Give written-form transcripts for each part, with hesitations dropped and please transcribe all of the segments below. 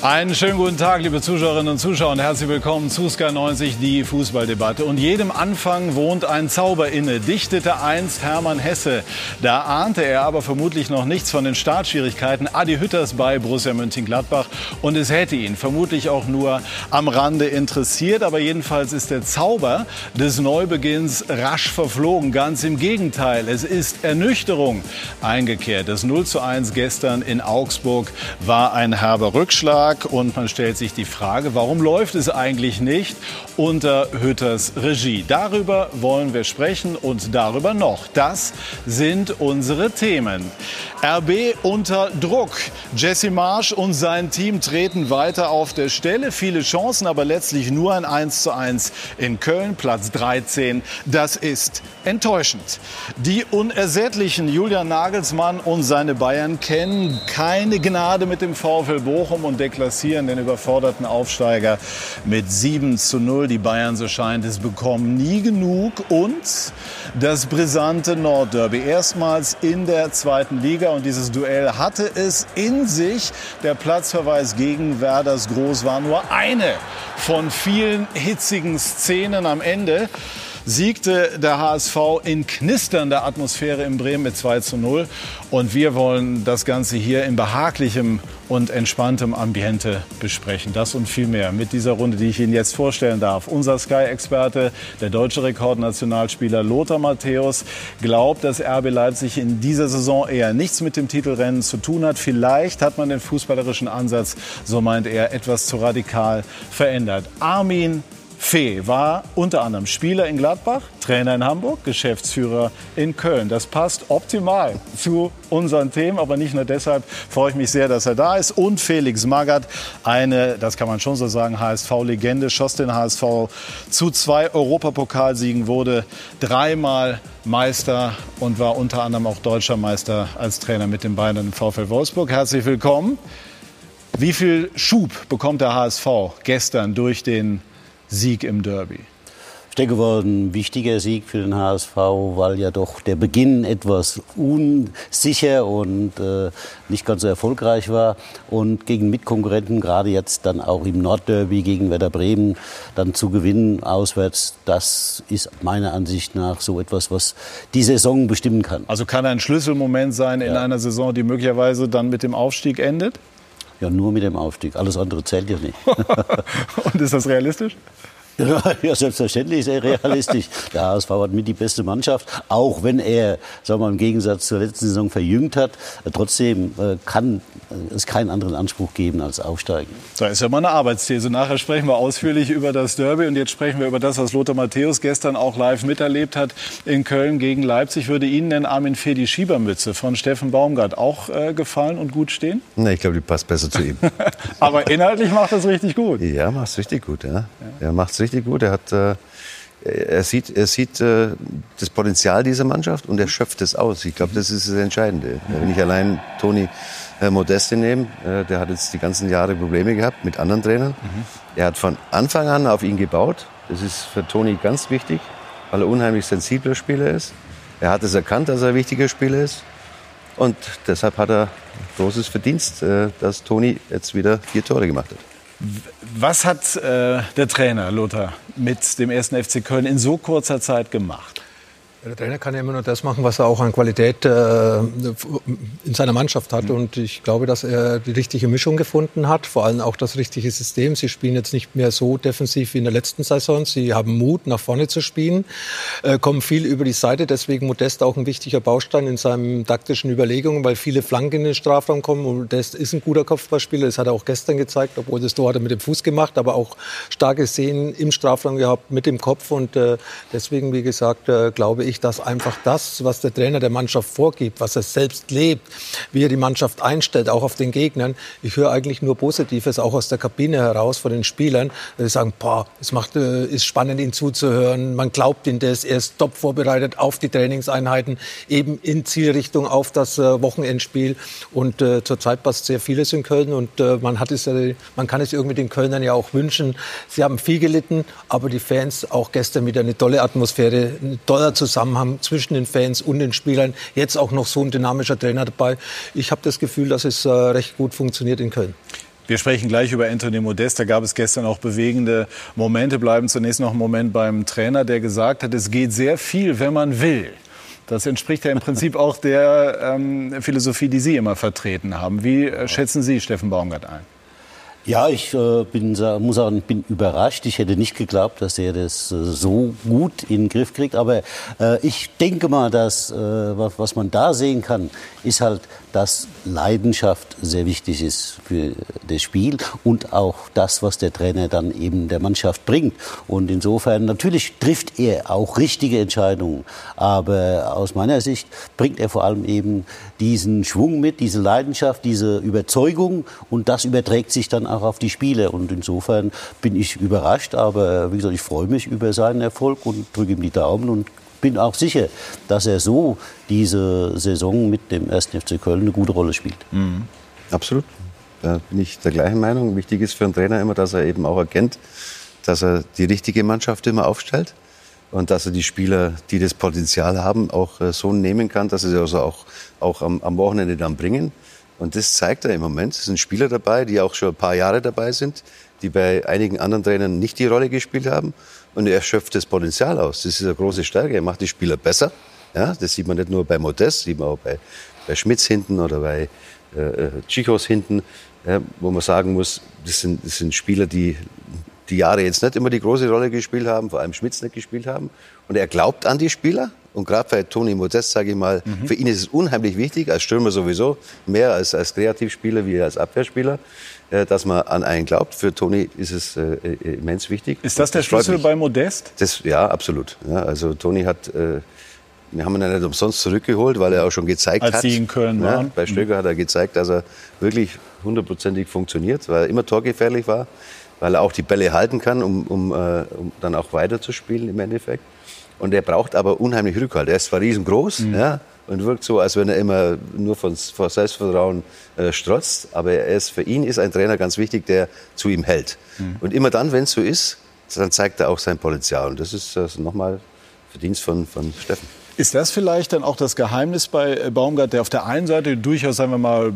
Einen schönen guten Tag, liebe Zuschauerinnen und Zuschauer, und herzlich willkommen zu Sky90, die Fußballdebatte. Und jedem Anfang wohnt ein Zauber inne, dichtete einst Hermann Hesse. Da ahnte er aber vermutlich noch nichts von den Startschwierigkeiten Adi Hütters bei Borussia Mönchengladbach. Und es hätte ihn vermutlich auch nur am Rande interessiert. Aber jedenfalls ist der Zauber des Neubeginns rasch verflogen. Ganz im Gegenteil, es ist Ernüchterung eingekehrt. Das 0:1 gestern in Augsburg war ein herber Rückschlag. Und man stellt sich die Frage, warum läuft es eigentlich nicht unter Hütters Regie? Darüber wollen wir sprechen und darüber noch. Das sind unsere Themen. RB unter Druck. Jesse Marsch und sein Team treten weiter auf der Stelle. Viele Chancen, aber letztlich nur ein 1:1 in Köln. Platz 13, das ist enttäuschend. Die unersättlichen Julian Nagelsmann und seine Bayern kennen keine Gnade mit dem VfL Bochum und deklassieren den überforderten Aufsteiger mit 7:0. Die Bayern, so scheint es, bekommen nie genug. Und das brisante Nordderby erstmals in der zweiten Liga. Und dieses Duell hatte es in sich. Der Platzverweis gegen Werders Groß war nur eine von vielen hitzigen Szenen. Am Ende siegte der HSV in knisternder Atmosphäre in Bremen mit 2:0. Und wir wollen das Ganze hier in behaglichem und entspanntem Ambiente besprechen. Das und viel mehr mit dieser Runde, die ich Ihnen jetzt vorstellen darf. Unser Sky-Experte, der deutsche Rekordnationalspieler Lothar Matthäus, glaubt, dass RB Leipzig in dieser Saison eher nichts mit dem Titelrennen zu tun hat. Vielleicht hat man den fußballerischen Ansatz, so meint er, etwas zu radikal verändert. Armin Fee war unter anderem Spieler in Gladbach, Trainer in Hamburg, Geschäftsführer in Köln. Das passt optimal zu unseren Themen, aber nicht nur deshalb freue ich mich sehr, dass er da ist. Und Felix Magath, eine, das kann man schon so sagen, HSV-Legende, schoss den HSV zu 2 Europapokalsiegen, wurde 3-mal Meister und war unter anderem auch deutscher Meister als Trainer mit den Bayern im VfL Wolfsburg. Herzlich willkommen. Wie viel Schub bekommt der HSV gestern durch den Sieg im Derby? Ich denke, war ein wichtiger Sieg für den HSV, weil ja doch der Beginn etwas unsicher und nicht ganz so erfolgreich war. Und gegen Mitkonkurrenten, gerade jetzt dann auch im Nordderby gegen Werder Bremen, dann zu gewinnen auswärts, das ist meiner Ansicht nach so etwas, was die Saison bestimmen kann. Also kann ein Schlüsselmoment sein in einer Saison, die möglicherweise dann mit dem Aufstieg endet? Ja, nur mit dem Aufstieg. Alles andere zählt ja nicht. Und ist das realistisch? Ja, selbstverständlich ist er realistisch. Der HSV hat mit die beste Mannschaft, auch wenn er, sagen wir mal, im Gegensatz zur letzten Saison verjüngt hat. Trotzdem kann es keinen anderen Anspruch geben als Aufsteigen. Das ist ja mal eine Arbeitsthese. Nachher sprechen wir ausführlich über das Derby. Und jetzt sprechen wir über das, was Lothar Matthäus gestern auch live miterlebt hat in Köln gegen Leipzig. Würde Ihnen denn, Armin Fee, die Schiebermütze von Steffen Baumgart auch gefallen und gut stehen? Nee, ich glaube, die passt besser zu ihm. Aber inhaltlich macht das richtig gut. Ja, macht es richtig gut. Ja. Er macht es richtig gut. Er sieht das Potenzial dieser Mannschaft und er schöpft es aus. Ich glaube, das ist das Entscheidende. Wenn ich allein Toni Modeste nehme, der hat jetzt die ganzen Jahre Probleme gehabt mit anderen Trainern. Er hat von Anfang an auf ihn gebaut. Das ist für Toni ganz wichtig, weil er unheimlich sensibler Spieler ist. Er hat es erkannt, dass er ein wichtiger Spieler ist. Und deshalb hat er großes Verdienst, dass Toni jetzt wieder 4 Tore gemacht hat. Was hat der Trainer, Lothar, mit dem 1. FC Köln in so kurzer Zeit gemacht? Der Trainer kann ja immer nur das machen, was er auch an Qualität in seiner Mannschaft hat. Und ich glaube, dass er die richtige Mischung gefunden hat, vor allem auch das richtige System. Sie spielen jetzt nicht mehr so defensiv wie in der letzten Saison. Sie haben Mut, nach vorne zu spielen, kommen viel über die Seite. Deswegen Modeste auch ein wichtiger Baustein in seinen taktischen Überlegungen, weil viele Flanken in den Strafraum kommen. Und Modeste ist ein guter Kopfballspieler. Das hat er auch gestern gezeigt, obwohl das Tor hat er mit dem Fuß gemacht, aber auch starke Szenen im Strafraum gehabt mit dem Kopf. Und deswegen, wie gesagt, glaube ich, dass einfach das, was der Trainer der Mannschaft vorgibt, was er selbst lebt, wie er die Mannschaft einstellt, auch auf den Gegnern. Ich höre eigentlich nur Positives, auch aus der Kabine heraus von den Spielern. Die sagen, es ist spannend, ihn zuzuhören. Man glaubt ihm das. Er ist top vorbereitet auf die Trainingseinheiten, eben in Zielrichtung auf das Wochenendspiel. Und zurzeit passt sehr vieles in Köln. Und man kann es irgendwie den Kölnern ja auch wünschen. Sie haben viel gelitten, aber die Fans auch gestern wieder eine tolle Atmosphäre, ein toller Zusammenhang zwischen den Fans und den Spielern. Jetzt auch noch so ein dynamischer Trainer dabei. Ich habe das Gefühl, dass es recht gut funktioniert in Köln. Wir sprechen gleich über Anthony Modeste. Da gab es gestern auch bewegende Momente. Bleiben zunächst noch einen Moment beim Trainer, der gesagt hat, es geht sehr viel, wenn man will. Das entspricht ja im Prinzip auch der Philosophie, die Sie immer vertreten haben. Wie schätzen Sie Steffen Baumgart ein? Ja, ich bin überrascht. Ich hätte nicht geglaubt, dass er das so gut in den Griff kriegt. Aber ich denke mal, dass was man da sehen kann, ist halt, dass Leidenschaft sehr wichtig ist für das Spiel und auch das, was der Trainer dann eben der Mannschaft bringt. Und insofern, natürlich trifft er auch richtige Entscheidungen. Aber aus meiner Sicht bringt er vor allem eben diesen Schwung mit, diese Leidenschaft, diese Überzeugung. Und das überträgt sich dann auch auf die Spiele. Und insofern bin ich überrascht. Aber wie gesagt, ich freue mich über seinen Erfolg und drücke ihm die Daumen und bin auch sicher, dass er so diese Saison mit dem 1. FC Köln eine gute Rolle spielt. Mhm. Absolut. Da bin ich der gleichen Meinung. Wichtig ist für einen Trainer immer, dass er eben auch erkennt, dass er die richtige Mannschaft immer aufstellt und dass er die Spieler, die das Potenzial haben, auch so nehmen kann, dass sie das also auch am Wochenende dann bringen. Und das zeigt er im Moment. Es sind Spieler dabei, die auch schon ein paar Jahre dabei sind, die bei einigen anderen Trainern nicht die Rolle gespielt haben. Und er schöpft das Potenzial aus. Das ist eine große Stärke. Er macht die Spieler besser. Ja, das sieht man nicht nur bei Modeste, sieht man auch bei Schmitz hinten oder bei Chichos hinten, wo man sagen muss, das sind Spieler, die die Jahre jetzt nicht immer die große Rolle gespielt haben, vor allem Schmitz nicht gespielt haben. Und er glaubt an die Spieler. Und gerade bei Toni Modeste, sage ich mal, für ihn ist es unheimlich wichtig, als Stürmer sowieso, mehr als Kreativspieler wie als Abwehrspieler, dass man an einen glaubt. Für Toni ist es immens wichtig. Ist das der Schlüssel bei Modeste? Ja, absolut. Ja, also Toni hat, wir haben ihn ja nicht umsonst zurückgeholt, weil er auch schon gezeigt hat. Als Sie in Köln waren. Ja, bei Stöger hat er gezeigt, dass er wirklich 100%ig funktioniert, weil er immer torgefährlich war, weil er auch die Bälle halten kann, um dann auch weiterzuspielen im Endeffekt. Und er braucht aber unheimlich Rückhalt. Er ist zwar riesengroß, ja, und wirkt so, als wenn er immer nur vor Selbstvertrauen strotzt. Aber für ihn ist ein Trainer ganz wichtig, der zu ihm hält. Und immer dann, wenn es so ist, dann zeigt er auch sein Potenzial. Und das ist nochmal Verdienst von Steffen. Ist das vielleicht dann auch das Geheimnis bei Baumgart, der auf der einen Seite durchaus, sagen wir mal,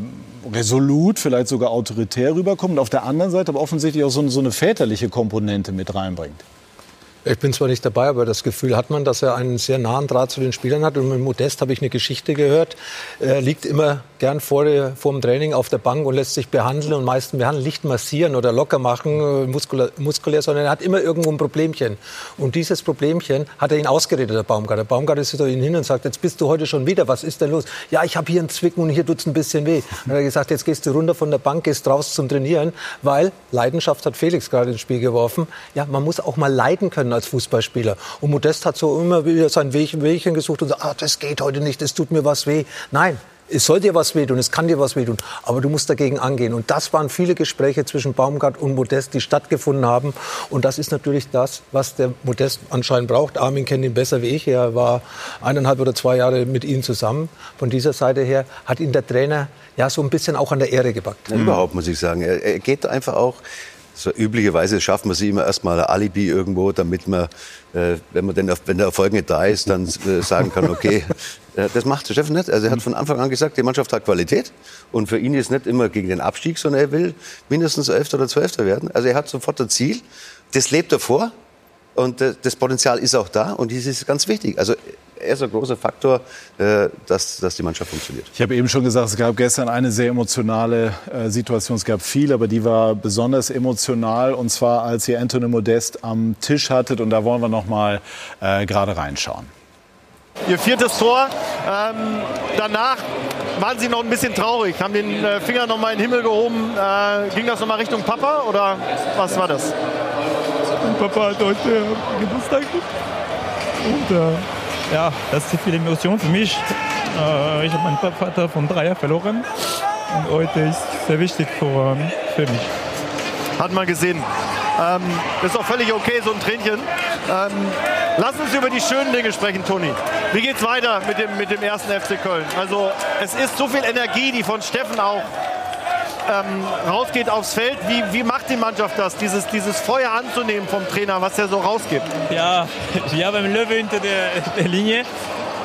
resolut, vielleicht sogar autoritär rüberkommt und auf der anderen Seite aber offensichtlich auch so eine väterliche Komponente mit reinbringt? Ich bin zwar nicht dabei, aber das Gefühl hat man, dass er einen sehr nahen Draht zu den Spielern hat. Und mit Modeste habe ich eine Geschichte gehört. Er liegt immer gern vor dem Training auf der Bank und lässt sich behandeln. Und meistens behandeln, nicht massieren oder locker machen, muskulär, sondern er hat immer irgendwo ein Problemchen. Und dieses Problemchen hat er ihn ausgeredet, der Baumgart. Der Baumgart ist zu ihm hin und sagt, jetzt bist du heute schon wieder, was ist denn los? Ja, ich habe hier einen Zwicken und hier tut's ein bisschen weh. Und er hat gesagt, jetzt gehst du runter von der Bank, gehst raus zum Trainieren, weil Leidenschaft hat Felix gerade ins Spiel geworfen. Ja, man muss auch mal leiden können als Fußballspieler. Und Modeste hat so immer wieder sein Wehchen gesucht und sagt, das geht heute nicht, es tut mir was weh. Nein, es soll dir was wehtun, es kann dir was wehtun, aber du musst dagegen angehen. Und das waren viele Gespräche zwischen Baumgart und Modeste, die stattgefunden haben. Und das ist natürlich das, was der Modeste anscheinend braucht. Armin kennt ihn besser wie ich. Er war 1,5 oder 2 Jahre mit ihm zusammen. Von dieser Seite her hat ihn der Trainer ja so ein bisschen auch an der Ehre gepackt. Ja, überhaupt, muss ich sagen. Er geht einfach auch. So, üblicherweise schafft man sich immer erstmal ein Alibi irgendwo, damit man, wenn der Erfolg nicht da ist, dann sagen kann, okay, das macht der Steffen nicht. Also er hat von Anfang an gesagt, die Mannschaft hat Qualität und für ihn ist nicht immer gegen den Abstieg, sondern er will mindestens 11. oder 12. werden. Also er hat sofort ein Ziel, das lebt er vor und das Potenzial ist auch da und das ist ganz wichtig. Also er ist ein großer Faktor, dass die Mannschaft funktioniert. Ich habe eben schon gesagt, es gab gestern eine sehr emotionale Situation. Es gab viel, aber die war besonders emotional. Und zwar, als ihr Anthony Modeste am Tisch hattet. Und da wollen wir noch mal gerade reinschauen. Ihr viertes Tor. Danach waren Sie noch ein bisschen traurig. Haben den Finger noch mal in den Himmel gehoben. Ging das noch mal Richtung Papa? Oder was war das? Und Papa hat heute Geburtstag. Und ja, das sind viele Emotionen für mich. Ich habe meinen Vater von 3 Jahren verloren und heute ist sehr wichtig für mich. Hat man gesehen. Ist auch völlig okay, so ein Tränchen. Lass uns über die schönen Dinge sprechen, Toni. Wie geht's weiter mit dem 1. FC Köln? Also es ist so viel Energie, die von Steffen auch rausgeht aufs Feld. Wie macht die Mannschaft das, dieses Feuer anzunehmen vom Trainer, was er so rausgibt? Ja, wir haben einen Löwe hinter der Linie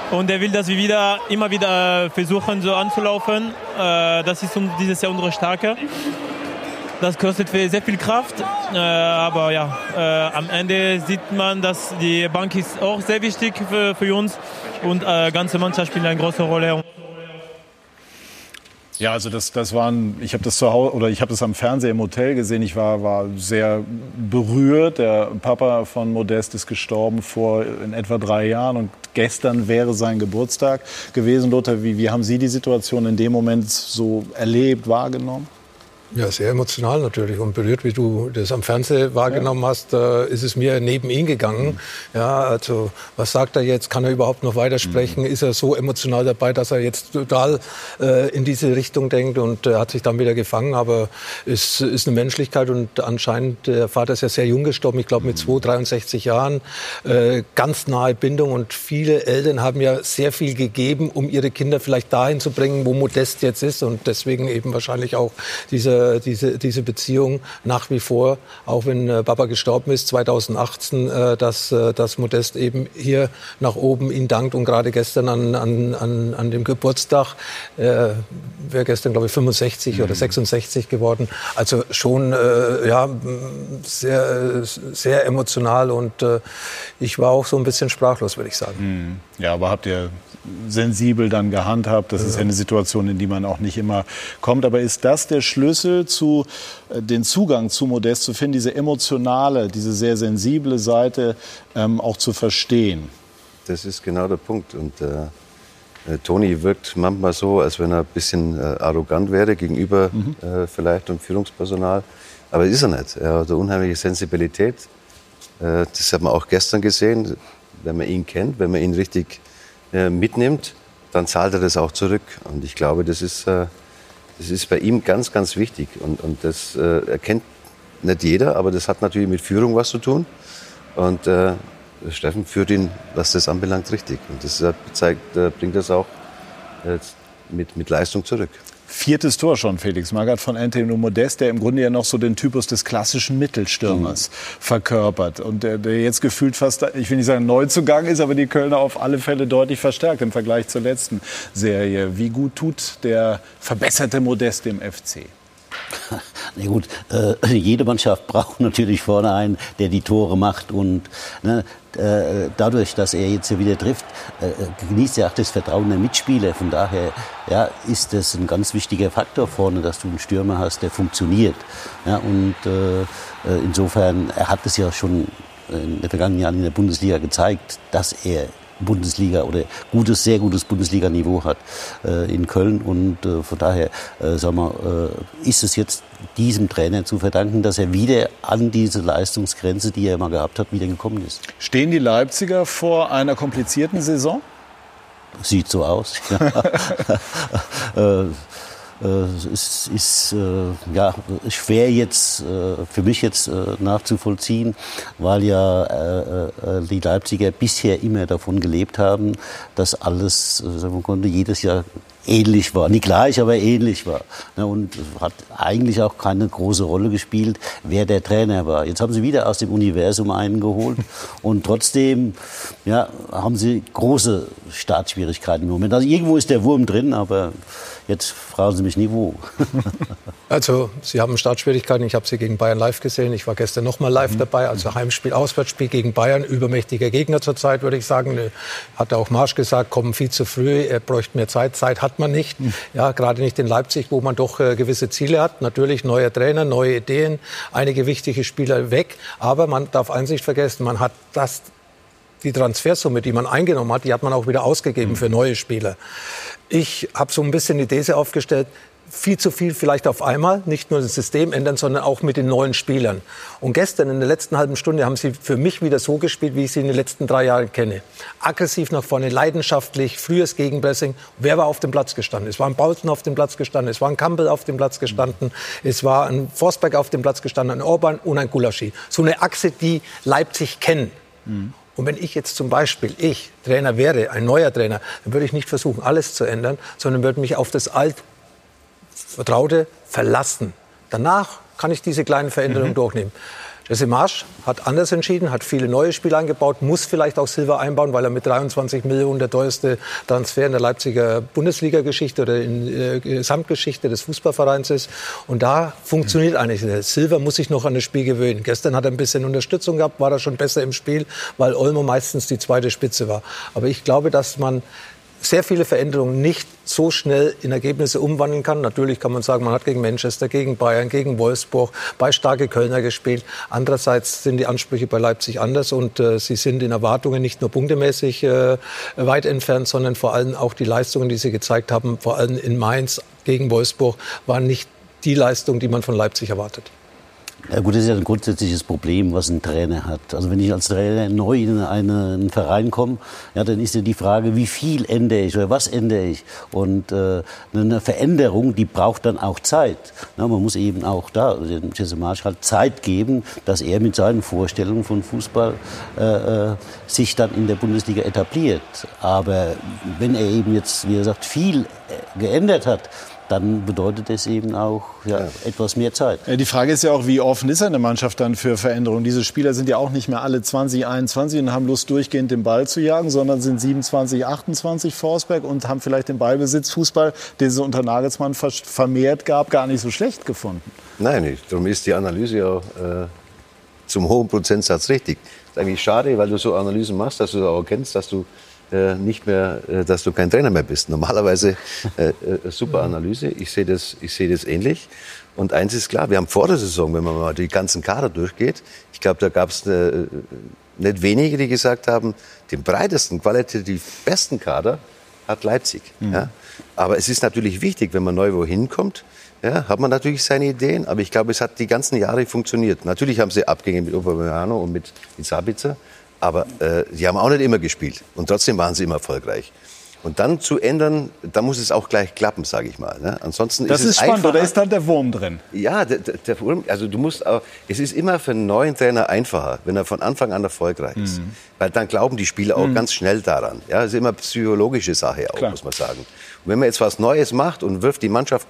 und er will, dass wir immer wieder versuchen, so anzulaufen. Das ist dieses Jahr unsere Stärke. Das kostet sehr viel Kraft, aber ja, am Ende sieht man, dass die Bank ist auch sehr wichtig für uns und die ganze Mannschaft spielt eine große Rolle. Ja, also das waren, ich habe das zu Hause oder ich habe das am Fernseher im Hotel gesehen. Ich war sehr berührt. Der Papa von Modeste ist gestorben vor in etwa 3 Jahren und gestern wäre sein Geburtstag gewesen. Lothar, wie haben Sie die Situation in dem Moment so erlebt, wahrgenommen? Ja, sehr emotional natürlich und berührt, wie du das am Fernseher wahrgenommen hast, ist es mir neben ihn gegangen. Ja, also was sagt er jetzt? Kann er überhaupt noch weitersprechen? Ist er so emotional dabei, dass er jetzt total in diese Richtung denkt und hat sich dann wieder gefangen? Aber es ist eine Menschlichkeit und anscheinend, der Vater ist ja sehr jung gestorben, ich glaube mit 63 Jahren, ganz nahe Bindung und viele Eltern haben ja sehr viel gegeben, um ihre Kinder vielleicht dahin zu bringen, wo Modest jetzt ist und deswegen eben wahrscheinlich auch diese Beziehung nach wie vor, auch wenn Papa gestorben ist, 2018, dass Modest eben hier nach oben ihn dankt. Und gerade gestern an dem Geburtstag, wäre gestern, glaube ich, 65 oder 66 geworden. Also schon ja, sehr, sehr emotional und ich war auch so ein bisschen sprachlos, würde ich sagen. Ja, aber habt ihr sensibel dann gehandhabt? Das ist ja eine Situation, in die man auch nicht immer kommt. Aber ist das der Schlüssel zu den Zugang zu Modest zu finden, diese emotionale, diese sehr sensible Seite auch zu verstehen? Das ist genau der Punkt. Und Toni wirkt manchmal so, als wenn er ein bisschen arrogant wäre gegenüber vielleicht dem Führungspersonal. Aber ist er nicht. Er hat eine unheimliche Sensibilität. Das hat man auch gestern gesehen. Wenn man ihn kennt, wenn man ihn richtig mitnimmt, dann zahlt er das auch zurück. Und ich glaube, das ist bei ihm ganz, ganz wichtig. Und das erkennt nicht jeder, aber das hat natürlich mit Führung was zu tun. Und Steffen führt ihn, was das anbelangt, richtig. Und das bringt das auch mit Leistung zurück. 4. Tor schon, Felix Magath von Anthony Modeste, der im Grunde ja noch so den Typus des klassischen Mittelstürmers verkörpert. Und der jetzt gefühlt fast, ich will nicht sagen Neuzugang ist, aber die Kölner auf alle Fälle deutlich verstärkt im Vergleich zur letzten Serie. Wie gut tut der verbesserte Modeste im FC? Na gut, jede Mannschaft braucht natürlich vorne einen, der die Tore macht und ne, dadurch, dass er jetzt wieder trifft, genießt er auch das Vertrauen der Mitspieler. Von daher ja, ist das ein ganz wichtiger Faktor vorne, dass du einen Stürmer hast, der funktioniert. Ja, und insofern, er hat es ja schon in den vergangenen Jahren in der Bundesliga gezeigt, dass er Bundesliga oder gutes, sehr gutes Bundesliga-Niveau hat in Köln. Und von daher sagen wir, ist es jetzt diesem Trainer zu verdanken, dass er wieder an diese Leistungsgrenze, die er mal gehabt hat, wieder gekommen ist. Stehen die Leipziger vor einer komplizierten Saison? Sieht so aus. Ja. Es ist ja, schwer jetzt für mich jetzt nachzuvollziehen, weil ja die Leipziger bisher immer davon gelebt haben, dass alles, man konnte jedes Jahr ähnlich war. Nicht gleich, aber ähnlich war. Und hat eigentlich auch keine große Rolle gespielt, wer der Trainer war. Jetzt haben sie wieder aus dem Universum einen geholt. Und trotzdem ja, haben sie große Startschwierigkeiten im Moment. Also irgendwo ist der Wurm drin, aber jetzt fragen Sie mich nie, wo. Also, Sie haben Startschwierigkeiten. Ich habe Sie gegen Bayern live gesehen. Ich war gestern noch mal live dabei. Also Heimspiel, Auswärtsspiel gegen Bayern. Übermächtiger Gegner zurzeit, würde ich sagen. Hat auch Marsch gesagt, kommen viel zu früh. Er bräuchte mehr Zeit. Zeit hat man nicht. Ja, gerade nicht in Leipzig, wo man doch gewisse Ziele hat. Natürlich neuer Trainer, neue Ideen, einige wichtige Spieler weg. Aber man darf eins nicht vergessen, man hat die Transfersumme, die man eingenommen hat, die hat man auch wieder ausgegeben für neue Spieler. Ich habe so ein bisschen die These aufgestellt, viel zu viel vielleicht auf einmal, nicht nur das System ändern, sondern auch mit den neuen Spielern. Und gestern in der letzten halben Stunde haben sie für mich wieder so gespielt, wie ich sie in den letzten 3 Jahren kenne. Aggressiv nach vorne, leidenschaftlich, frühes Gegenpressing. Wer war auf dem Platz gestanden? Es war ein Paulsen auf dem Platz gestanden, es war ein Campbell auf dem Platz gestanden, es war ein Forsberg auf dem Platz gestanden, ein Orban und ein Gulaschi. So eine Achse, die Leipzig kennen. Und wenn ich jetzt zum Beispiel, Trainer wäre, ein neuer Trainer, dann würde ich nicht versuchen, alles zu ändern, sondern würde mich auf das Altvertraute verlassen. Danach kann ich diese kleinen Veränderungen durchnehmen. Jesse Marsch hat anders entschieden, hat viele neue Spieler eingebaut, muss vielleicht auch Silva einbauen, weil er mit 23 Millionen der teuerste Transfer in der Leipziger Bundesliga-Geschichte oder in der Gesamtgeschichte des Fußballvereins ist. Und da funktioniert eigentlich. Silva muss sich noch an das Spiel gewöhnen. Gestern hat er ein bisschen Unterstützung gehabt, war er schon besser im Spiel, weil Olmo meistens die zweite Spitze war. Aber ich glaube, dass man sehr viele Veränderungen nicht so schnell in Ergebnisse umwandeln kann. Natürlich kann man sagen, man hat gegen Manchester, gegen Bayern, gegen Wolfsburg, bei starke Kölner gespielt. Andererseits sind die Ansprüche bei Leipzig anders und sie sind in Erwartungen nicht nur punktemäßig weit entfernt, sondern vor allem auch die Leistungen, die sie gezeigt haben, vor allem in Mainz gegen Wolfsburg, waren nicht die Leistung, die man von Leipzig erwartet. Ja gut, das ist ja ein grundsätzliches Problem, was ein Trainer hat. Also wenn ich als Trainer neu in einen Verein komme, ja, dann ist ja die Frage, wie viel ändere ich oder was ändere ich? Und eine Veränderung, die braucht dann auch Zeit. Na, man muss eben auch da, Jesse Marsch halt Zeit geben, dass er mit seinen Vorstellungen von Fußball sich dann in der Bundesliga etabliert. Aber wenn er eben jetzt, wie gesagt, viel geändert hat, dann bedeutet es eben auch etwas mehr Zeit. Die Frage ist ja auch, wie offen ist eine Mannschaft dann für Veränderungen? Diese Spieler sind ja auch nicht mehr alle 20, 21 und haben Lust, durchgehend den Ball zu jagen, sondern sind 27, 28 Forsberg und haben vielleicht den Ballbesitzfußball, den es unter Nagelsmann vermehrt gab, gar nicht so schlecht gefunden. Nein, nicht. Darum ist die Analyse ja zum hohen Prozentsatz richtig. Das ist eigentlich schade, weil du so Analysen machst, dass du auch erkennst, dass du nicht mehr, dass du kein Trainer mehr bist. Normalerweise super Analyse. Ich sehe das ähnlich. Und eins ist klar, wir haben vor der Saison, wenn man mal die ganzen Kader durchgeht, ich glaube, da gab es nicht wenige, die gesagt haben, den breitesten, qualitativ besten Kader hat Leipzig. Mhm. Ja? Aber es ist natürlich wichtig, wenn man neu wohin kommt, ja, hat man natürlich seine Ideen. Aber ich glaube, es hat die ganzen Jahre funktioniert. Natürlich haben sie Abgänge mit Upamecano und mit Sabitzer. Aber sie haben auch nicht immer gespielt und trotzdem waren sie immer erfolgreich. Und dann zu ändern, da muss es auch gleich klappen, sage ich mal. Ne? Ansonsten das ist spannend, oder ist dann der Wurm drin? Ja, der Wurm, also du musst auch, es ist immer für einen neuen Trainer einfacher, wenn er von Anfang an erfolgreich ist. Mhm. Weil dann glauben die Spieler auch ganz schnell daran. Ja, das ist immer eine psychologische Sache auch, muss man sagen. Und wenn man jetzt was Neues macht und wirft die Mannschaft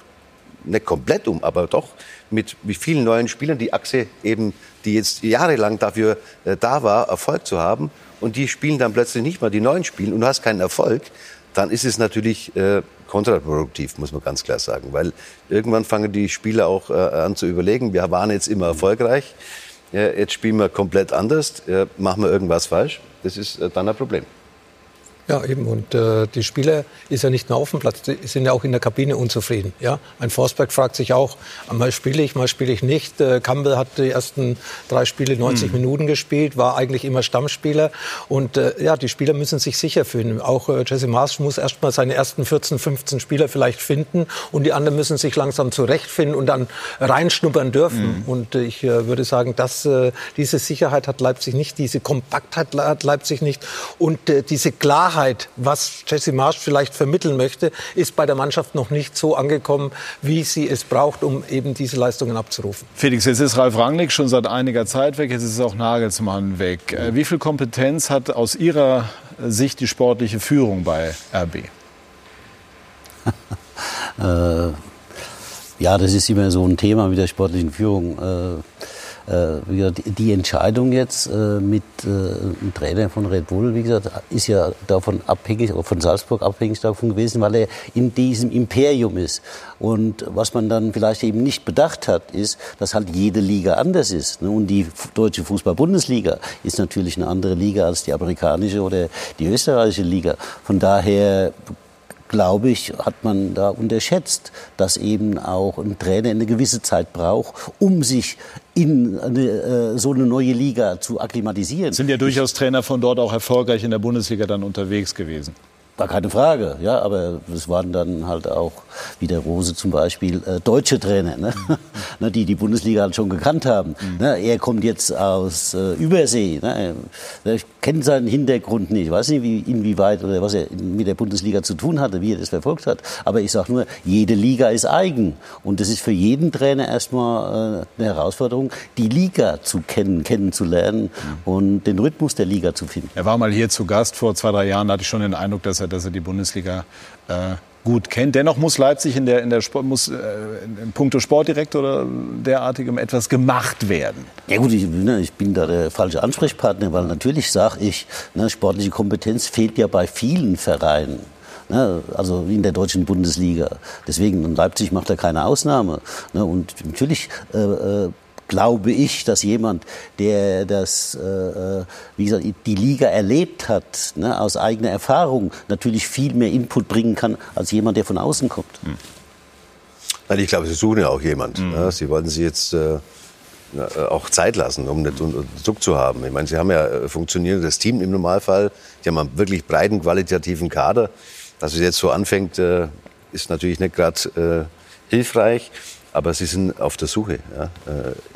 nicht komplett um, aber doch mit vielen neuen Spielern, die Achse eben, die jetzt jahrelang dafür da war, Erfolg zu haben, und die spielen dann plötzlich nicht mal, die neuen spielen, und du hast keinen Erfolg, dann ist es natürlich kontraproduktiv, muss man ganz klar sagen, weil irgendwann fangen die Spieler auch an zu überlegen, wir waren jetzt immer erfolgreich, jetzt spielen wir komplett anders, machen wir irgendwas falsch, das ist dann ein Problem. Ja, eben. Und die Spieler ist ja nicht nur auf dem Platz, die sind ja auch in der Kabine unzufrieden. Ja? Ein Forsberg fragt sich auch, mal spiele ich nicht. Campbell hat die ersten 3 Spiele 90 Minuten gespielt, war eigentlich immer Stammspieler. Und die Spieler müssen sich sicher fühlen. Auch Jesse Marsch muss erst mal seine ersten 14, 15 Spieler vielleicht finden. Und die anderen müssen sich langsam zurechtfinden und dann reinschnuppern dürfen. Und ich würde sagen, dass diese Sicherheit hat Leipzig nicht, diese Kompaktheit hat Leipzig nicht. Und diese Klarheit, was Jesse Marsch vielleicht vermitteln möchte, ist bei der Mannschaft noch nicht so angekommen, wie sie es braucht, um eben diese Leistungen abzurufen. Felix, jetzt ist Ralf Rangnick schon seit einiger Zeit weg, jetzt ist auch Nagelsmann weg. Wie viel Kompetenz hat aus Ihrer Sicht die sportliche Führung bei RB? Ja, das ist immer so ein Thema mit der sportlichen Führung. Die Entscheidung jetzt mit einem Trainer von Red Bull, wie gesagt, ist ja davon abhängig, von Salzburg abhängig davon gewesen, weil er in diesem Imperium ist. Und was man dann vielleicht eben nicht bedacht hat, ist, dass halt jede Liga anders ist. Und die deutsche Fußball-Bundesliga ist natürlich eine andere Liga als die amerikanische oder die österreichische Liga. Von daher glaube ich, hat man da unterschätzt, dass eben auch ein Trainer eine gewisse Zeit braucht, um sich in so eine neue Liga zu akklimatisieren. Sind ja durchaus Trainer von dort auch erfolgreich in der Bundesliga dann unterwegs gewesen. War keine Frage, ja, aber es waren dann halt auch, wie der Rose zum Beispiel, deutsche Trainer, ne? Die die Bundesliga halt schon gekannt haben. Ne? Er kommt jetzt aus Übersee, ne? Ich kenne seinen Hintergrund nicht, ich weiß nicht, inwieweit oder was er mit der Bundesliga zu tun hatte, wie er das verfolgt hat. Aber ich sage nur, jede Liga ist eigen. Und das ist für jeden Trainer erstmal eine Herausforderung, die Liga zu kennenzulernen und den Rhythmus der Liga zu finden. Er war mal hier zu Gast vor 2, 3 Jahren, da hatte ich schon den Eindruck, dass er die Bundesliga gut kennt. Dennoch muss Leipzig in puncto Sportdirektor oder derartigem etwas gemacht werden. Ja gut, ich bin da der falsche Ansprechpartner, weil natürlich sage ich, sportliche Kompetenz fehlt ja bei vielen Vereinen. Also wie in der deutschen Bundesliga. Deswegen, und Leipzig macht da keine Ausnahme. Und natürlich glaube ich, dass jemand, der das, wie gesagt, die Liga erlebt hat, aus eigener Erfahrung, natürlich viel mehr Input bringen kann, als jemand, der von außen kommt. Hm. Nein, ich glaube, Sie suchen ja auch jemanden. Mhm. Sie wollten sich jetzt auch Zeit lassen, um nicht Druck zu haben. Ich meine, Sie haben ja funktionierendes Team im Normalfall. Sie haben einen wirklich breiten, qualitativen Kader. Dass es jetzt so anfängt, ist natürlich nicht gerade hilfreich. Aber Sie sind auf der Suche,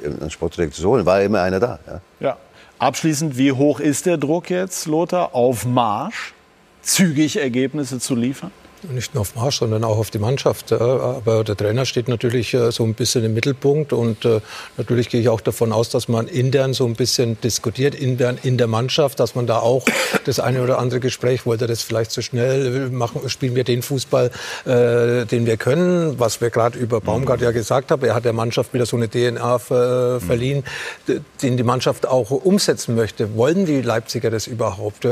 einen Sportdirektor zu holen. War immer einer da. Ja. Abschließend, wie hoch ist der Druck jetzt, Lothar, auf Marsch, zügig Ergebnisse zu liefern? Nicht nur auf Marsch, sondern auch auf die Mannschaft. Aber der Trainer steht natürlich so ein bisschen im Mittelpunkt. Und natürlich gehe ich auch davon aus, dass man intern so ein bisschen diskutiert, intern in der Mannschaft, dass man da auch das eine oder andere Gespräch, wollte das vielleicht zu schnell machen, spielen wir den Fußball, den wir können, was wir gerade über Baumgart ja gesagt haben. Er hat der Mannschaft wieder so eine DNA verliehen, den die Mannschaft auch umsetzen möchte. Wollen die Leipziger das überhaupt?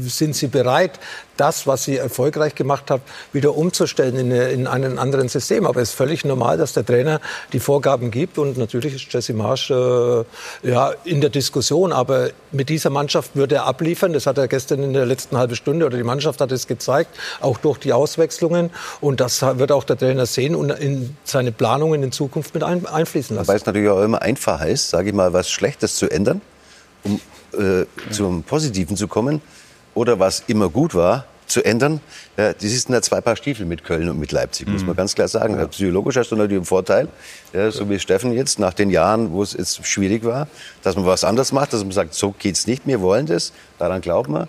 Sind sie bereit, das, was sie erfolgreich gemacht haben, wieder umzustellen in einen anderen System. Aber es ist völlig normal, dass der Trainer die Vorgaben gibt. Und natürlich ist Jesse Marsch in der Diskussion. Aber mit dieser Mannschaft würde er abliefern. Das hat er gestern in der letzten halben Stunde, oder die Mannschaft hat es gezeigt, auch durch die Auswechslungen. Und das wird auch der Trainer sehen und in seine Planungen in Zukunft mit einfließen lassen. Weil es natürlich auch immer einfach heißt, sage ich mal, was Schlechtes zu ändern, um zum Positiven zu kommen. Oder was immer gut war, zu ändern. Ja, das ist ein zwei Paar Stiefel mit Köln und mit Leipzig, muss man ganz klar sagen. Ja. Psychologisch hast du natürlich einen Vorteil, so wie Steffen jetzt, nach den Jahren, wo es jetzt schwierig war, dass man was anderes macht, dass man sagt, so geht's nicht, wir wollen das, daran glauben wir.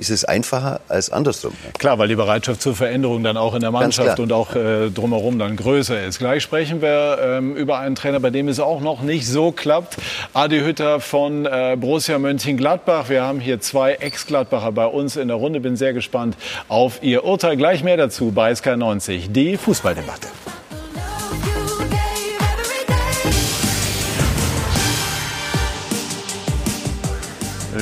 Ist es einfacher als andersrum. Klar, weil die Bereitschaft zur Veränderung dann auch in der Mannschaft und auch drumherum dann größer ist. Gleich sprechen wir über einen Trainer, bei dem es auch noch nicht so klappt. Adi Hütter von Borussia Mönchengladbach. Wir haben hier zwei Ex-Gladbacher bei uns in der Runde. Bin sehr gespannt auf ihr Urteil. Gleich mehr dazu bei Sky90, die Fußballdebatte.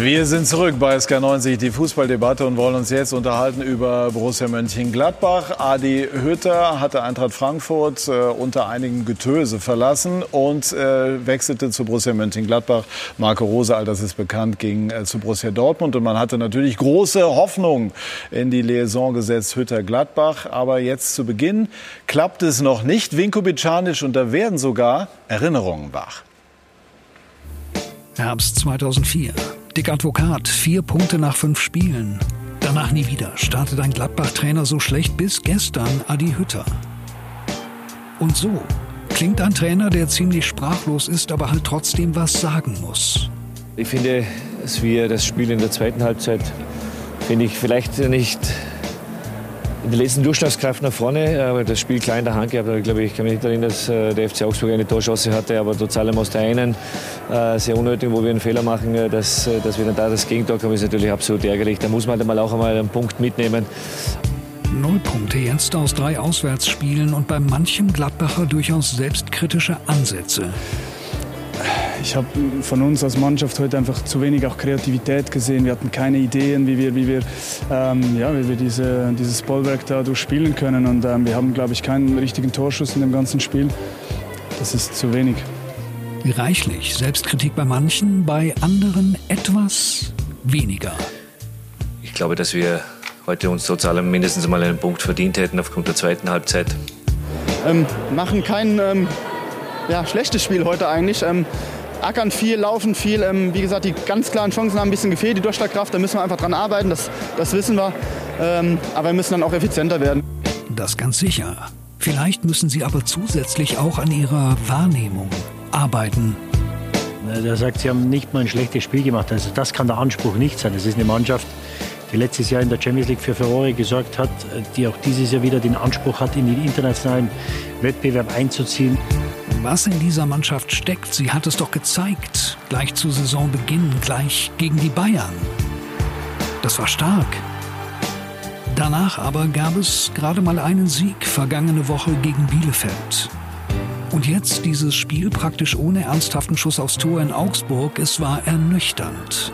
Wir sind zurück bei Sky90, die Fußballdebatte, und wollen uns jetzt unterhalten über Borussia Mönchengladbach. Adi Hütter hatte Eintracht Frankfurt unter einigem Getöse verlassen und wechselte zu Borussia Mönchengladbach. Marco Rose, all das ist bekannt, ging zu Borussia Dortmund. Und man hatte natürlich große Hoffnung in die Liaison gesetzt, Hütter-Gladbach. Aber jetzt zu Beginn klappt es noch nicht. Vinkubicanic, und da werden sogar Erinnerungen wach. Herbst 2004. Dick Advokat, 4 Punkte nach 5 Spielen. Danach nie wieder startet ein Gladbach-Trainer so schlecht bis gestern Adi Hütter. Und so klingt ein Trainer, der ziemlich sprachlos ist, aber halt trotzdem was sagen muss. Ich finde, dass wir das Spiel in der zweiten Halbzeit, finde ich, vielleicht nicht in der letzten Durchschlagskraft nach vorne, aber das Spiel klar in der Hand gehabt. Ich glaube, ich kann mich nicht erinnern, dass der FC Augsburg eine Torchance hatte, aber trotz allem aus der einen sehr unnötig, wo wir einen Fehler machen, dass wir dann da das Gegentor kommen, ist natürlich absolut ärgerlich. Da muss man halt auch einmal einen Punkt mitnehmen. 0 Punkte jetzt aus 3 Auswärtsspielen und bei manchem Gladbacher durchaus selbstkritische Ansätze. Ich habe von uns als Mannschaft heute einfach zu wenig auch Kreativität gesehen. Wir hatten keine Ideen, wie wir dieses Ballwerk da durchspielen können. Und wir haben, glaube ich, keinen richtigen Torschuss in dem ganzen Spiel. Das ist zu wenig. Reichlich Selbstkritik bei manchen, bei anderen etwas weniger. Ich glaube, dass wir heute uns trotz allem mindestens mal einen Punkt verdient hätten aufgrund der zweiten Halbzeit. Machen kein schlechtes Spiel heute eigentlich. Ackern viel, laufen viel. Wie gesagt, die ganz klaren Chancen haben ein bisschen gefehlt, die Durchschlagkraft. Da müssen wir einfach dran arbeiten, das wissen wir. Aber wir müssen dann auch effizienter werden. Das ganz sicher. Vielleicht müssen Sie aber zusätzlich auch an Ihrer Wahrnehmung arbeiten. Der sagt, Sie haben nicht mal ein schlechtes Spiel gemacht. Also das kann der Anspruch nicht sein. Das ist eine Mannschaft, die letztes Jahr in der Champions League für Furore gesorgt hat, die auch dieses Jahr wieder den Anspruch hat, in den internationalen Wettbewerb einzuziehen. Was in dieser Mannschaft steckt, sie hat es doch gezeigt. Gleich zu Saisonbeginn, gleich gegen die Bayern. Das war stark. Danach aber gab es gerade mal einen Sieg vergangene Woche gegen Bielefeld. Und jetzt dieses Spiel praktisch ohne ernsthaften Schuss aufs Tor in Augsburg. Es war ernüchternd.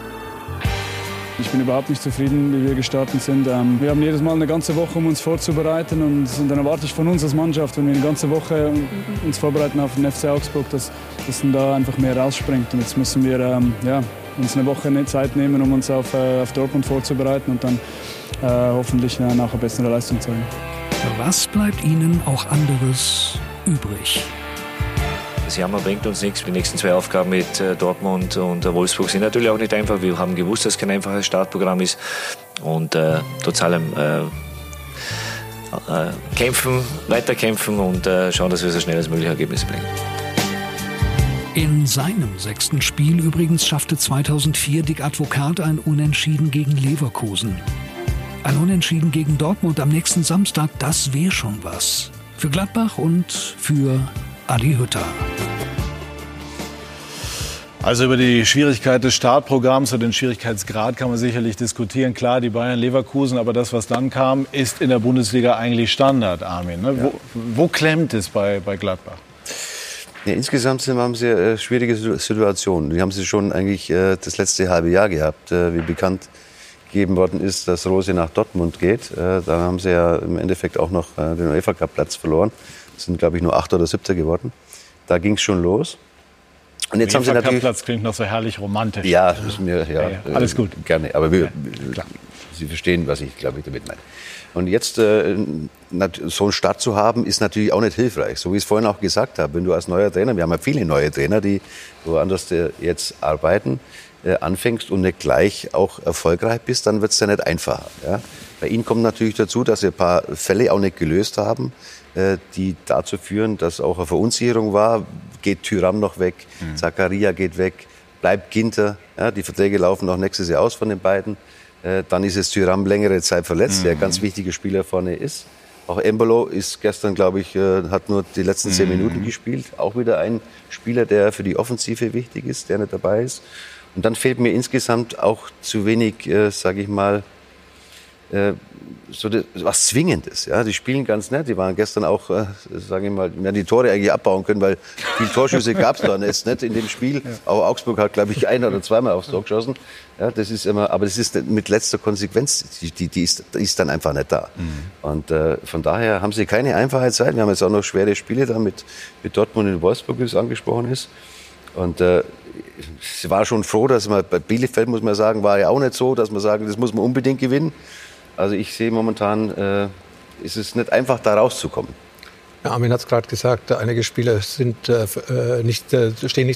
Ich bin überhaupt nicht zufrieden, wie wir gestartet sind. Wir haben jedes Mal eine ganze Woche, um uns vorzubereiten. Und dann erwarte ich von uns als Mannschaft, wenn wir eine ganze Woche uns vorbereiten auf den FC Augsburg, dass dann da einfach mehr rausspringt. Und jetzt müssen wir uns eine Woche Zeit nehmen, um uns auf Dortmund vorzubereiten und dann hoffentlich nachher bessere Leistung zeigen. Was bleibt Ihnen auch anderes übrig? Das Jammern bringt uns nichts. Die nächsten zwei Aufgaben mit Dortmund und Wolfsburg sind natürlich auch nicht einfach. Wir haben gewusst, dass es kein einfaches Startprogramm ist. Und trotz allem kämpfen, weiterkämpfen und schauen, dass wir so schnell als möglich Ergebnisse bringen. In seinem 6. Spiel übrigens schaffte 2004 Dick Advokat ein Unentschieden gegen Leverkusen. Ein Unentschieden gegen Dortmund am nächsten Samstag, das wäre schon was. Für Gladbach und für Adi Hütter. Also über die Schwierigkeit des Startprogramms oder den Schwierigkeitsgrad kann man sicherlich diskutieren. Klar, die Bayern Leverkusen, aber das, was dann kam, ist in der Bundesliga eigentlich Standard, Armin. Ne? Ja. Wo klemmt es bei Gladbach? Ja, insgesamt haben sie schwierige Situationen. Die haben sie schon eigentlich das letzte halbe Jahr gehabt, wie bekannt gegeben worden ist, dass Rose nach Dortmund geht. Dann haben sie ja im Endeffekt auch noch den UEFA Cup Platz verloren. Das sind, glaube ich, nur 8. oder 7. geworden. Da ging es schon los. Und jetzt haben sie natürlich Platz klingt noch so herrlich romantisch. Ja, alles gut. Gerne, aber Sie verstehen, was ich, glaube ich, damit meine. Und jetzt so einen Start zu haben, ist natürlich auch nicht hilfreich. So wie ich es vorhin auch gesagt habe, wenn du als neuer Trainer, wir haben ja viele neue Trainer, die woanders jetzt arbeiten, anfängst und nicht gleich auch erfolgreich bist, dann wird es ja nicht einfacher. Ja? Bei Ihnen kommt natürlich dazu, dass Sie ein paar Fälle auch nicht gelöst haben, die dazu führen, dass auch eine Verunsicherung war. Geht Thuram noch weg, Zakaria geht weg, bleibt Ginter. Ja, die Verträge laufen auch nächstes Jahr aus von den beiden. Dann ist es Thuram längere Zeit verletzt, der ein ganz wichtiger Spieler vorne ist. Auch Embolo ist gestern, glaube ich, hat nur die letzten 10 Minuten gespielt. Auch wieder ein Spieler, der für die Offensive wichtig ist, der nicht dabei ist. Und dann fehlt mir insgesamt auch zu wenig, sage ich mal, so was Zwingendes. Ja? Die spielen ganz nett. Die waren gestern auch, sage ich mal, die Tore eigentlich abbauen können, weil viele Torschüsse gab es dann jetzt nicht in dem Spiel. Ja. Auch Augsburg hat, glaube ich, 1 oder 2 Mal aufs Tor geschossen. Ja, das ist immer, aber das ist mit letzter Konsequenz, die ist dann einfach nicht da. Mhm. Und von daher haben sie keine einfache Zeit. Wir haben jetzt auch noch schwere Spiele da mit Dortmund und Wolfsburg, wie es angesprochen ist. Und sie war schon froh, dass man bei Bielefeld, muss man sagen, war ja auch nicht so, dass man sagen, das muss man unbedingt gewinnen. Also ich sehe momentan, ist es nicht einfach, da rauszukommen. Ja, Armin hat es gerade gesagt, einige Spieler stehen nicht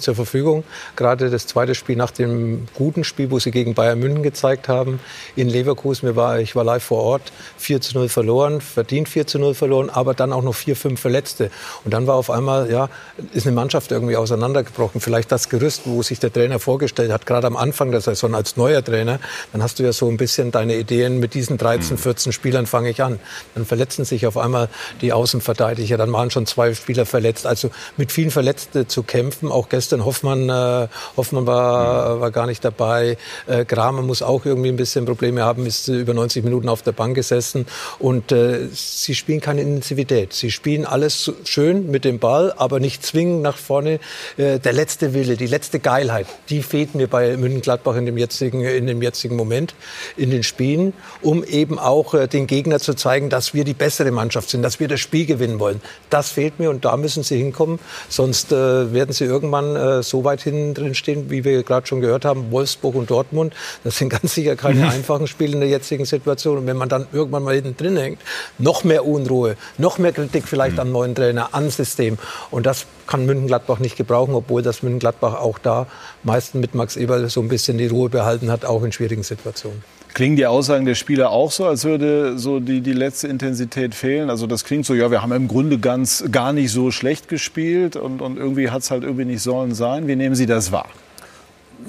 zur Verfügung. Gerade das zweite Spiel nach dem guten Spiel, wo sie gegen Bayern München gezeigt haben, in Leverkusen, ich war live vor Ort, 4:0 verloren, verdient 4:0 verloren, aber dann auch noch 4-5 Verletzte. Und dann war auf einmal, ist eine Mannschaft irgendwie auseinandergebrochen. Vielleicht das Gerüst, wo sich der Trainer vorgestellt hat, gerade am Anfang der Saison als neuer Trainer, dann hast du ja so ein bisschen deine Ideen, mit diesen 13, 14 Spielern fange ich an. Dann verletzen sich auf einmal die Außenverteidiger. Dann waren schon 2 Spieler verletzt. Also mit vielen Verletzten zu kämpfen. Auch gestern Hoffmann war gar nicht dabei. Kramer muss auch irgendwie ein bisschen Probleme haben. Ist über 90 Minuten auf der Bank gesessen. Und sie spielen keine Intensivität. Sie spielen alles schön mit dem Ball, aber nicht zwingend nach vorne. Der letzte Wille, die letzte Geilheit, die fehlt mir bei München-Gladbach in dem jetzigen Moment in den Spielen, um eben auch den Gegner zu zeigen, dass wir die bessere Mannschaft sind, dass wir das Spiel gewinnen wollen. Das fehlt mir und da müssen sie hinkommen, sonst werden sie irgendwann so weit hinten drin stehen, wie wir gerade schon gehört haben, Wolfsburg und Dortmund. Das sind ganz sicher keine einfachen Spiele in der jetzigen Situation. Und wenn man dann irgendwann mal hinten drin hängt, noch mehr Unruhe, noch mehr Kritik vielleicht am neuen Trainer, am System. Und das kann Mönchengladbach nicht gebrauchen, obwohl das Mönchengladbach auch da meistens mit Max Eberl so ein bisschen die Ruhe behalten hat, auch in schwierigen Situationen. Klingen die Aussagen der Spieler auch so, als würde so die letzte Intensität fehlen? Also das klingt so, wir haben im Grunde gar nicht so schlecht gespielt und irgendwie hat es halt irgendwie nicht sollen sein. Wie nehmen Sie das wahr?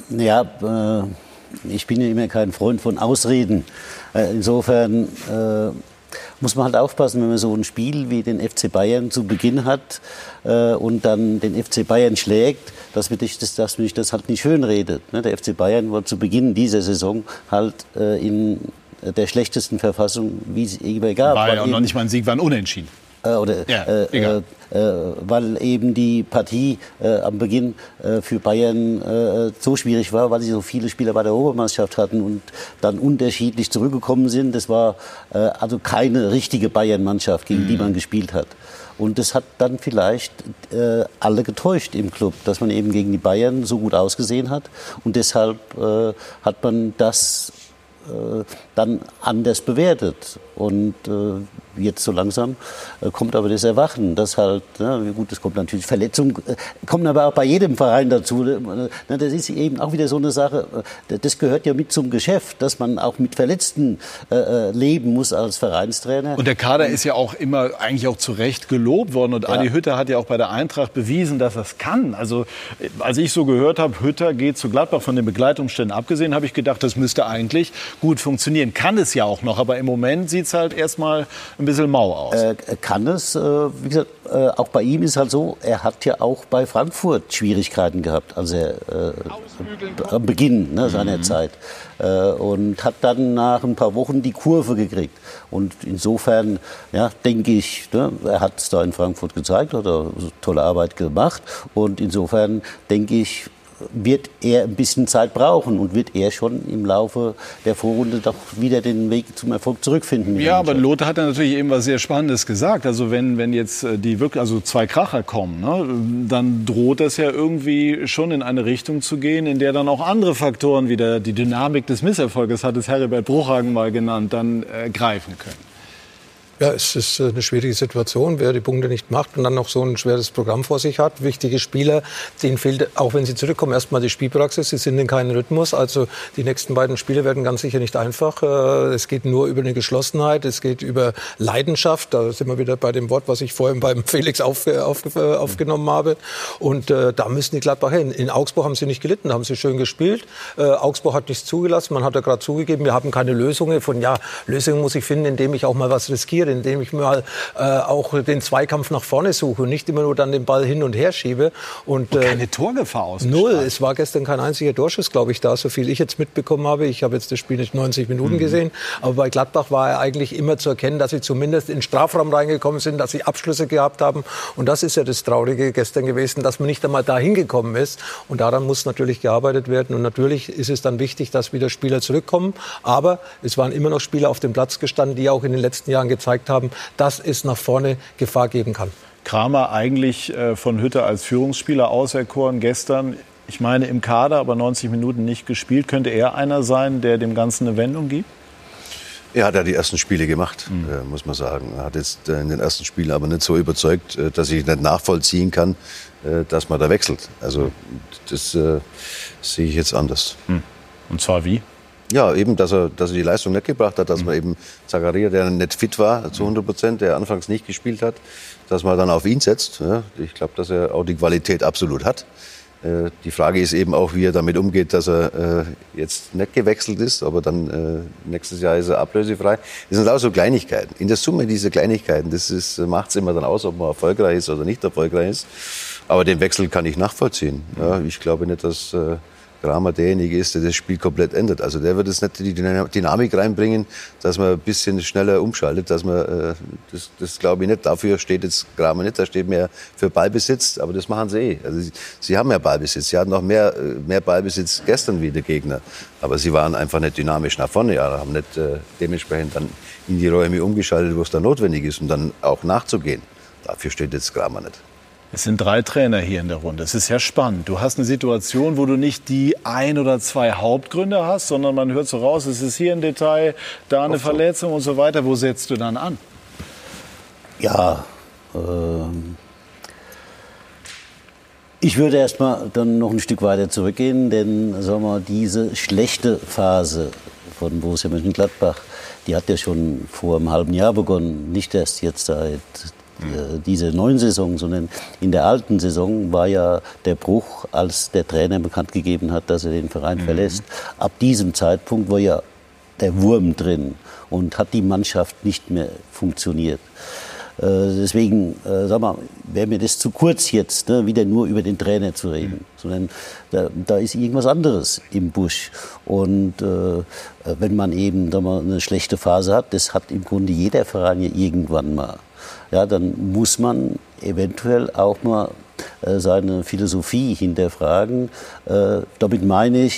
Ja, ich bin ja immer kein Freund von Ausreden. Insofern muss man halt aufpassen, wenn man so ein Spiel wie den FC Bayern zu Beginn hat und dann den FC Bayern schlägt, dass man das halt nicht schönredet. Der FC Bayern war zu Beginn dieser Saison halt in der schlechtesten Verfassung, wie es je gab. War ja auch noch nicht mal ein Sieg, war ein Unentschieden. Weil eben die Partie am Beginn für Bayern so schwierig war, weil sie so viele Spieler bei der Europameisterschaft hatten und dann unterschiedlich zurückgekommen sind. Das war also keine richtige Bayern-Mannschaft, gegen die man gespielt hat. Und das hat dann vielleicht alle getäuscht im Club, dass man eben gegen die Bayern so gut ausgesehen hat. Und deshalb hat man das dann anders bewertet. Und jetzt so langsam kommt aber das Erwachen, das halt, ne, gut, das kommt natürlich, Verletzungen kommen aber auch bei jedem Verein dazu. Ne, das ist eben auch wieder so eine Sache, das gehört ja mit zum Geschäft, dass man auch mit Verletzten leben muss als Vereinstrainer. Und der Kader ist ja auch immer eigentlich auch zu Recht gelobt worden und ja. Adi Hütter hat ja auch bei der Eintracht bewiesen, dass er es kann. Also als ich so gehört habe, Hütter geht zu Gladbach, von den Begleitumständen abgesehen, habe ich gedacht, das müsste eigentlich gut funktionieren. Kann es ja auch noch, aber im Moment sieht es halt erstmal ein bisschen mau aus. Kann es, wie gesagt, auch bei ihm ist halt so, er hat ja auch bei Frankfurt Schwierigkeiten gehabt, also am Beginn seiner Zeit. Und hat dann nach ein paar Wochen die Kurve gekriegt. Und insofern, ja, denke ich, ne, er hat es da in Frankfurt gezeigt, hat er tolle Arbeit gemacht. Und insofern denke ich, wird er ein bisschen Zeit brauchen und wird er schon im Laufe der Vorrunde doch wieder den Weg zum Erfolg zurückfinden. Ja, aber Lothar hat ja natürlich eben was sehr Spannendes gesagt. Also wenn jetzt die wirklich, also zwei Kracher kommen, ne, dann droht das ja irgendwie schon in eine Richtung zu gehen, in der dann auch andere Faktoren wieder, die Dynamik des Misserfolges, hat es Heribert Bruchhagen mal genannt, dann greifen können. Ja, es ist eine schwierige Situation, wer die Punkte nicht macht und dann noch so ein schweres Programm vor sich hat. Wichtige Spieler, denen fehlt, auch wenn sie zurückkommen, erstmal die Spielpraxis. Sie sind in keinem Rhythmus, also die nächsten beiden Spiele werden ganz sicher nicht einfach. Es geht nur über eine Geschlossenheit, es geht über Leidenschaft. Da sind wir wieder bei dem Wort, was ich vorhin beim Felix aufgenommen habe. Und da müssen die Gladbacher hin. In Augsburg haben sie nicht gelitten, haben sie schön gespielt. Augsburg hat nichts zugelassen, man hat ja gerade zugegeben, wir haben keine Lösungen. Lösungen muss ich finden, indem ich auch mal was riskiere. Indem ich mal auch den Zweikampf nach vorne suche und nicht immer nur dann den Ball hin und her schiebe. Und keine Torgefahr aus. Null. Es war gestern kein einziger Torschuss, glaube ich, da, so viel ich jetzt mitbekommen habe. Ich habe jetzt das Spiel nicht 90 Minuten gesehen, aber bei Gladbach war er eigentlich immer zu erkennen, dass sie zumindest in den Strafraum reingekommen sind, dass sie Abschlüsse gehabt haben. Und das ist ja das Traurige gestern gewesen, dass man nicht einmal da hingekommen ist. Und daran muss natürlich gearbeitet werden. Und natürlich ist es dann wichtig, dass wieder Spieler zurückkommen. Aber es waren immer noch Spieler auf dem Platz gestanden, die auch in den letzten Jahren gezeigt haben, dass es nach vorne Gefahr geben kann. Kramer eigentlich von Hütter als Führungsspieler auserkoren gestern, ich meine im Kader, aber 90 Minuten nicht gespielt. Könnte er einer sein, der dem Ganzen eine Wendung gibt? Er hat ja die ersten Spiele gemacht, muss man sagen. Er hat jetzt in den ersten Spielen aber nicht so überzeugt, dass ich nicht nachvollziehen kann, dass man da wechselt. Also das sehe ich jetzt anders. Und zwar wie? Ja, eben, dass er die Leistung nicht gebracht hat, dass man eben Zakaria, der nicht fit war zu 100%, der anfangs nicht gespielt hat, dass man dann auf ihn setzt. Ja, ich glaube, dass er auch die Qualität absolut hat. Die Frage ist eben auch, wie er damit umgeht, dass er jetzt nicht gewechselt ist, aber dann nächstes Jahr ist er ablösefrei. Das sind auch so Kleinigkeiten. In der Summe diese Kleinigkeiten, das macht's immer dann aus, ob man erfolgreich ist oder nicht erfolgreich ist. Aber den Wechsel kann ich nachvollziehen. Ja, ich glaube nicht, dass Kramer derjenige ist, der das Spiel komplett ändert. Also der wird jetzt nicht die Dynamik reinbringen, dass man ein bisschen schneller umschaltet, dass man das glaube ich nicht. Dafür steht jetzt Kramer nicht. Da steht mehr für Ballbesitz, aber das machen sie eh. Also sie haben ja Ballbesitz. Sie hatten noch mehr Ballbesitz gestern wie der Gegner, aber sie waren einfach nicht dynamisch nach vorne. Ja, haben nicht dementsprechend dann in die Räume umgeschaltet, wo es dann notwendig ist, um dann auch nachzugehen. Dafür steht jetzt Kramer nicht. Es sind 3 Trainer hier in der Runde. Es ist ja spannend. Du hast eine Situation, wo du nicht die 1 oder 2 Hauptgründe hast, sondern man hört so raus, es ist hier ein Detail, da eine Verletzung und so weiter. Wo setzt du dann an? Ja, ich würde erstmal dann noch ein Stück weiter zurückgehen, denn sagen wir mal, diese schlechte Phase von Borussia Mönchengladbach, die hat ja schon vor einem halben Jahr begonnen, nicht erst jetzt seit diese neuen Saison, sondern in der alten Saison war ja der Bruch, als der Trainer bekannt gegeben hat, dass er den Verein verlässt. Ab diesem Zeitpunkt war ja der Wurm drin und hat die Mannschaft nicht mehr funktioniert. Deswegen, sag mal, wäre mir das zu kurz jetzt, ne, wieder nur über den Trainer zu reden. Sondern da ist irgendwas anderes im Busch. Und wenn man eben da mal eine schlechte Phase hat, das hat im Grunde jeder Verein ja irgendwann mal. Ja, dann muss man eventuell auch mal seine Philosophie hinterfragen. Damit meine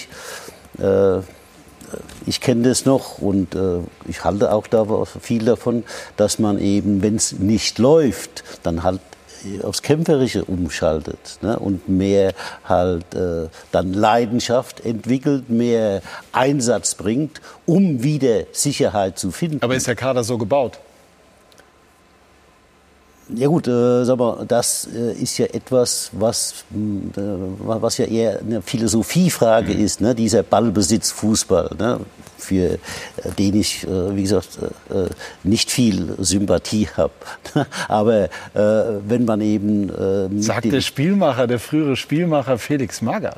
ich kenne das noch und ich halte auch da viel davon, dass man eben, wenn es nicht läuft, dann halt aufs Kämpferische umschaltet, ne? Und mehr halt dann Leidenschaft entwickelt, mehr Einsatz bringt, um wieder Sicherheit zu finden. Aber ist der Kader so gebaut? Ja gut, sag mal, das ist ja etwas, was ja eher eine Philosophiefrage ist, ne? Dieser Ballbesitzfußball, ne? Für den ich, wie gesagt, nicht viel Sympathie habe. Aber wenn man eben... Sagt der Spielmacher, der frühere Spielmacher Felix Magath.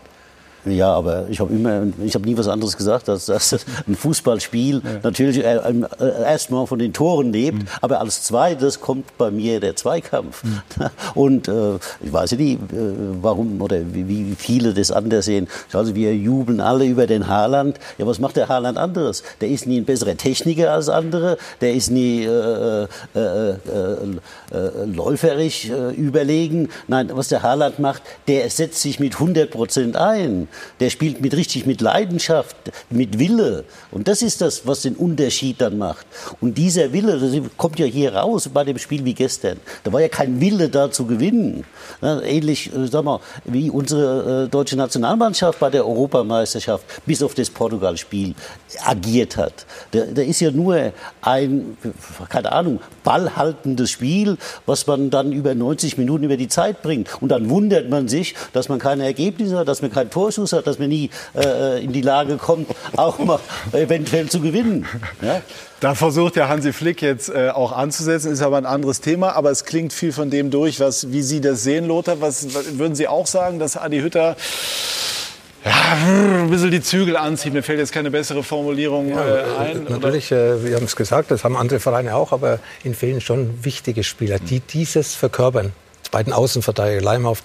Ja, aber ich habe nie was anderes gesagt, als dass ein Fußballspiel natürlich erstmal von den Toren lebt, aber als Zweites kommt bei mir der Zweikampf. Und ich weiß ja nicht, warum oder wie viele das anders sehen. Also wir jubeln alle über den Haaland. Ja, was macht der Haaland anderes? Der ist nie ein besserer Techniker als andere, der ist nie läuferisch überlegen. Nein, was der Haaland macht, der setzt sich mit 100% ein. Der spielt mit Leidenschaft, mit Wille. Und das ist das, was den Unterschied dann macht. Und dieser Wille, das kommt ja hier raus bei dem Spiel wie gestern. Da war ja kein Wille da zu gewinnen. Ähnlich, sag mal, wie unsere deutsche Nationalmannschaft bei der Europameisterschaft bis auf das Portugal-Spiel agiert hat. Da ist ja nur ein, keine Ahnung, ballhaltendes Spiel, was man dann über 90 Minuten über die Zeit bringt. Und dann wundert man sich, dass man keine Ergebnisse hat, dass man kein Torschuss hat, dass man nie in die Lage kommt, auch mal eventuell zu gewinnen. Ja? Da versucht ja Hansi Flick jetzt auch anzusetzen, ist aber ein anderes Thema. Aber es klingt viel von dem durch, wie Sie das sehen, Lothar. Was würden Sie auch sagen, dass Adi Hütter ein bisschen die Zügel anzieht? Mir fällt jetzt keine bessere Formulierung ein. Natürlich, wir haben es gesagt, das haben andere Vereine auch, aber ihnen fehlen schon wichtige Spieler, die dieses verkörpern. Beiden Außenverteidiger, alleine auf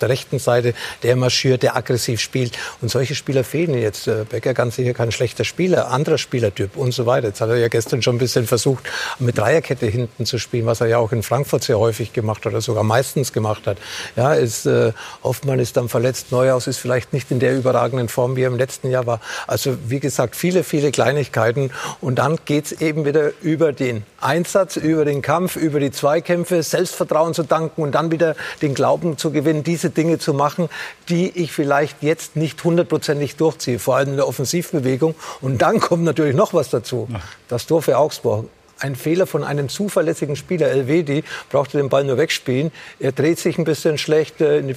der rechten Seite, der marschiert, der aggressiv spielt. Und solche Spieler fehlen jetzt. Becker ganz sicher kein schlechter Spieler, anderer Spielertyp und so weiter. Jetzt hat er ja gestern schon ein bisschen versucht, mit Dreierkette hinten zu spielen, was er ja auch in Frankfurt sehr häufig gemacht hat oder sogar meistens gemacht hat. Ja, Hoffmann ist dann verletzt, Neuhaus ist vielleicht nicht in der überragenden Form, wie er im letzten Jahr war. Also wie gesagt, viele, viele Kleinigkeiten. Und dann geht es eben wieder über den Einsatz, über den Kampf, über die Zweikämpfe, Selbstvertrauen zu danken. Und dann wieder den Glauben zu gewinnen, diese Dinge zu machen, die ich vielleicht jetzt nicht hundertprozentig durchziehe, vor allem in der Offensivbewegung. Und dann kommt natürlich noch was dazu. Das Tor für Augsburg. Ein Fehler von einem zuverlässigen Spieler, Elvedi, brauchte den Ball nur wegspielen. Er dreht sich ein bisschen schlecht und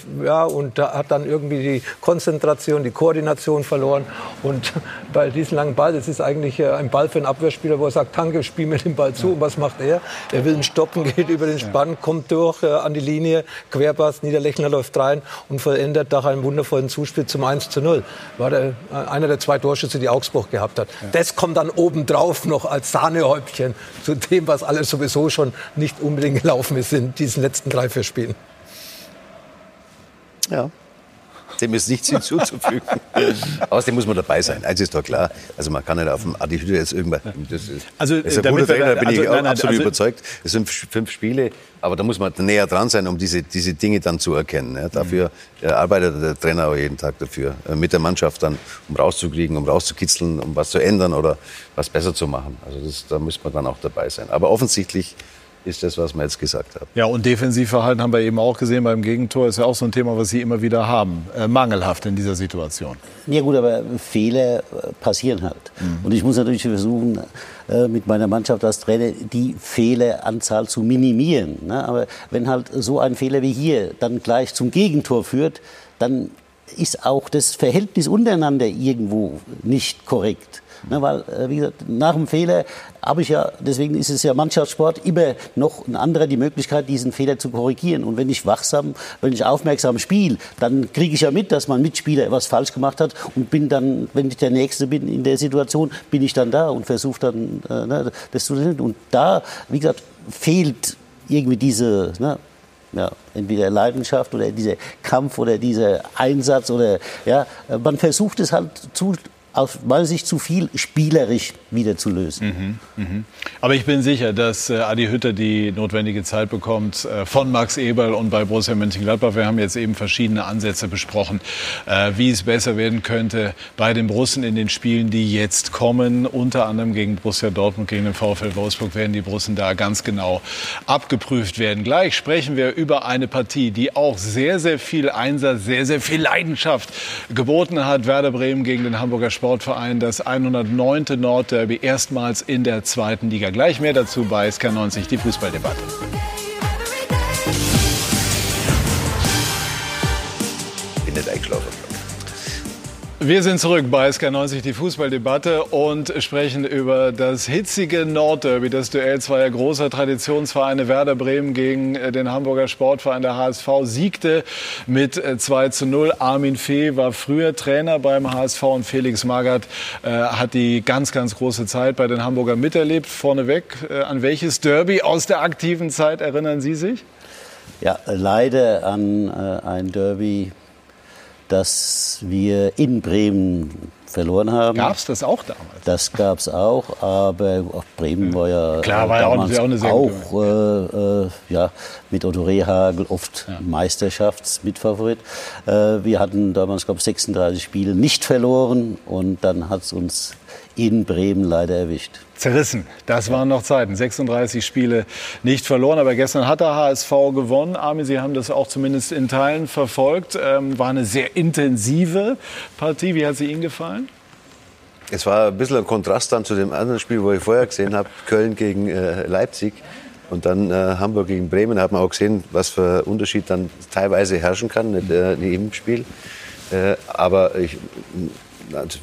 hat dann irgendwie die Konzentration, die Koordination verloren. Und bei diesem langen Ball, das ist eigentlich ein Ball für einen Abwehrspieler, wo er sagt, Tanke, spiel mir den Ball zu. Und was macht er? Er will ihn stoppen, geht über den Spann, kommt durch an die Linie, Querpass, Niederlechner läuft rein und vollendet nach einem wundervollen Zuspiel zum 1:0. War einer der zwei Torschüsse, die Augsburg gehabt hat. Ja. Das kommt dann obendrauf noch als Sahnehäubchen zu dem, was alles sowieso schon nicht unbedingt gelaufen ist in diesen letzten 3-4 Spielen. Ja, dem ist nichts hinzuzufügen. Außerdem muss man dabei sein, eins ist doch klar. Also man kann nicht auf dem Adi Hütter jetzt irgendwann... Also, ist ein guter Trainer, da bin ich absolut überzeugt. Es sind 5 Spiele, aber da muss man näher dran sein, um diese Dinge dann zu erkennen. Ja, dafür arbeitet der Trainer auch jeden Tag dafür, mit der Mannschaft dann, um rauszukriegen, um rauszukitzeln, um was zu ändern oder was besser zu machen. Also da muss man dann auch dabei sein. Aber offensichtlich ist das, was wir jetzt gesagt haben. Ja, und Defensivverhalten haben wir eben auch gesehen beim Gegentor. Ist ja auch so ein Thema, was Sie immer wieder haben. Mangelhaft in dieser Situation. Ja gut, aber Fehler passieren halt. Und ich muss natürlich versuchen, mit meiner Mannschaft als Trainer die Fehleranzahl zu minimieren. Ne? Aber wenn halt so ein Fehler wie hier dann gleich zum Gegentor führt, dann ist auch das Verhältnis untereinander irgendwo nicht korrekt. Ne, weil, wie gesagt, nach dem Fehler habe ich ja, deswegen ist es ja Mannschaftssport, immer noch ein anderer die Möglichkeit, diesen Fehler zu korrigieren. Und wenn ich aufmerksam spiele, dann kriege ich ja mit, dass mein Mitspieler was falsch gemacht hat und bin dann, wenn ich der Nächste bin in der Situation, bin ich dann da und versuche dann das zu lösen. Und da, wie gesagt, fehlt irgendwie diese, ne, ja, entweder Leidenschaft oder dieser Kampf oder dieser Einsatz oder, ja, man versucht es halt zu, aus meiner Sicht zu viel spielerisch wieder zu lösen. Mhm, mhm. Aber ich bin sicher, dass Adi Hütter die notwendige Zeit bekommt von Max Eberl und bei Borussia Mönchengladbach. Wir haben jetzt eben verschiedene Ansätze besprochen, wie es besser werden könnte bei den Borussen in den Spielen, die jetzt kommen. Unter anderem gegen Borussia Dortmund, gegen den VfL Wolfsburg werden die Borussen da ganz genau abgeprüft werden. Gleich sprechen wir über eine Partie, die auch sehr, sehr viel Einsatz, sehr, sehr viel Leidenschaft geboten hat. Werder Bremen gegen den Hamburger Sportverein, das 109. Nordderby, erstmals in der zweiten Liga. Gleich mehr dazu bei Sky90, die Fußballdebatte. Bin nicht eingeschlafen. Wir sind zurück bei Sky90, die Fußballdebatte, und sprechen über das hitzige Nordderby, das Duell zweier großer Traditionsvereine. Werder Bremen gegen den Hamburger Sportverein, der HSV, siegte mit 2:0. Armin Fee war früher Trainer beim HSV und Felix Magath hat die ganz, ganz große Zeit bei den Hamburgern miterlebt. Vorneweg, an welches Derby aus der aktiven Zeit erinnern Sie sich? Ja, leider an ein Derby, dass wir in Bremen verloren haben. Gab es das auch damals? Das gab es auch, aber auch Bremen war ja klar, war damals ja auch eine mit Otto Rehhagel oft Meisterschaftsmitfavorit. Wir hatten damals, glaube ich, 36 Spiele nicht verloren und dann hat es uns in Bremen leider erwischt. Zerrissen, das waren noch Zeiten. 36 Spiele nicht verloren, aber gestern hat der HSV gewonnen. Armin, Sie haben das auch zumindest in Teilen verfolgt. War eine sehr intensive Partie. Wie hat sie Ihnen gefallen? Es war ein bisschen ein Kontrast dann zu dem anderen Spiel, wo ich vorher gesehen habe, Köln gegen Leipzig und dann Hamburg gegen Bremen. Da hat man auch gesehen, was für Unterschied dann teilweise herrschen kann im Spiel.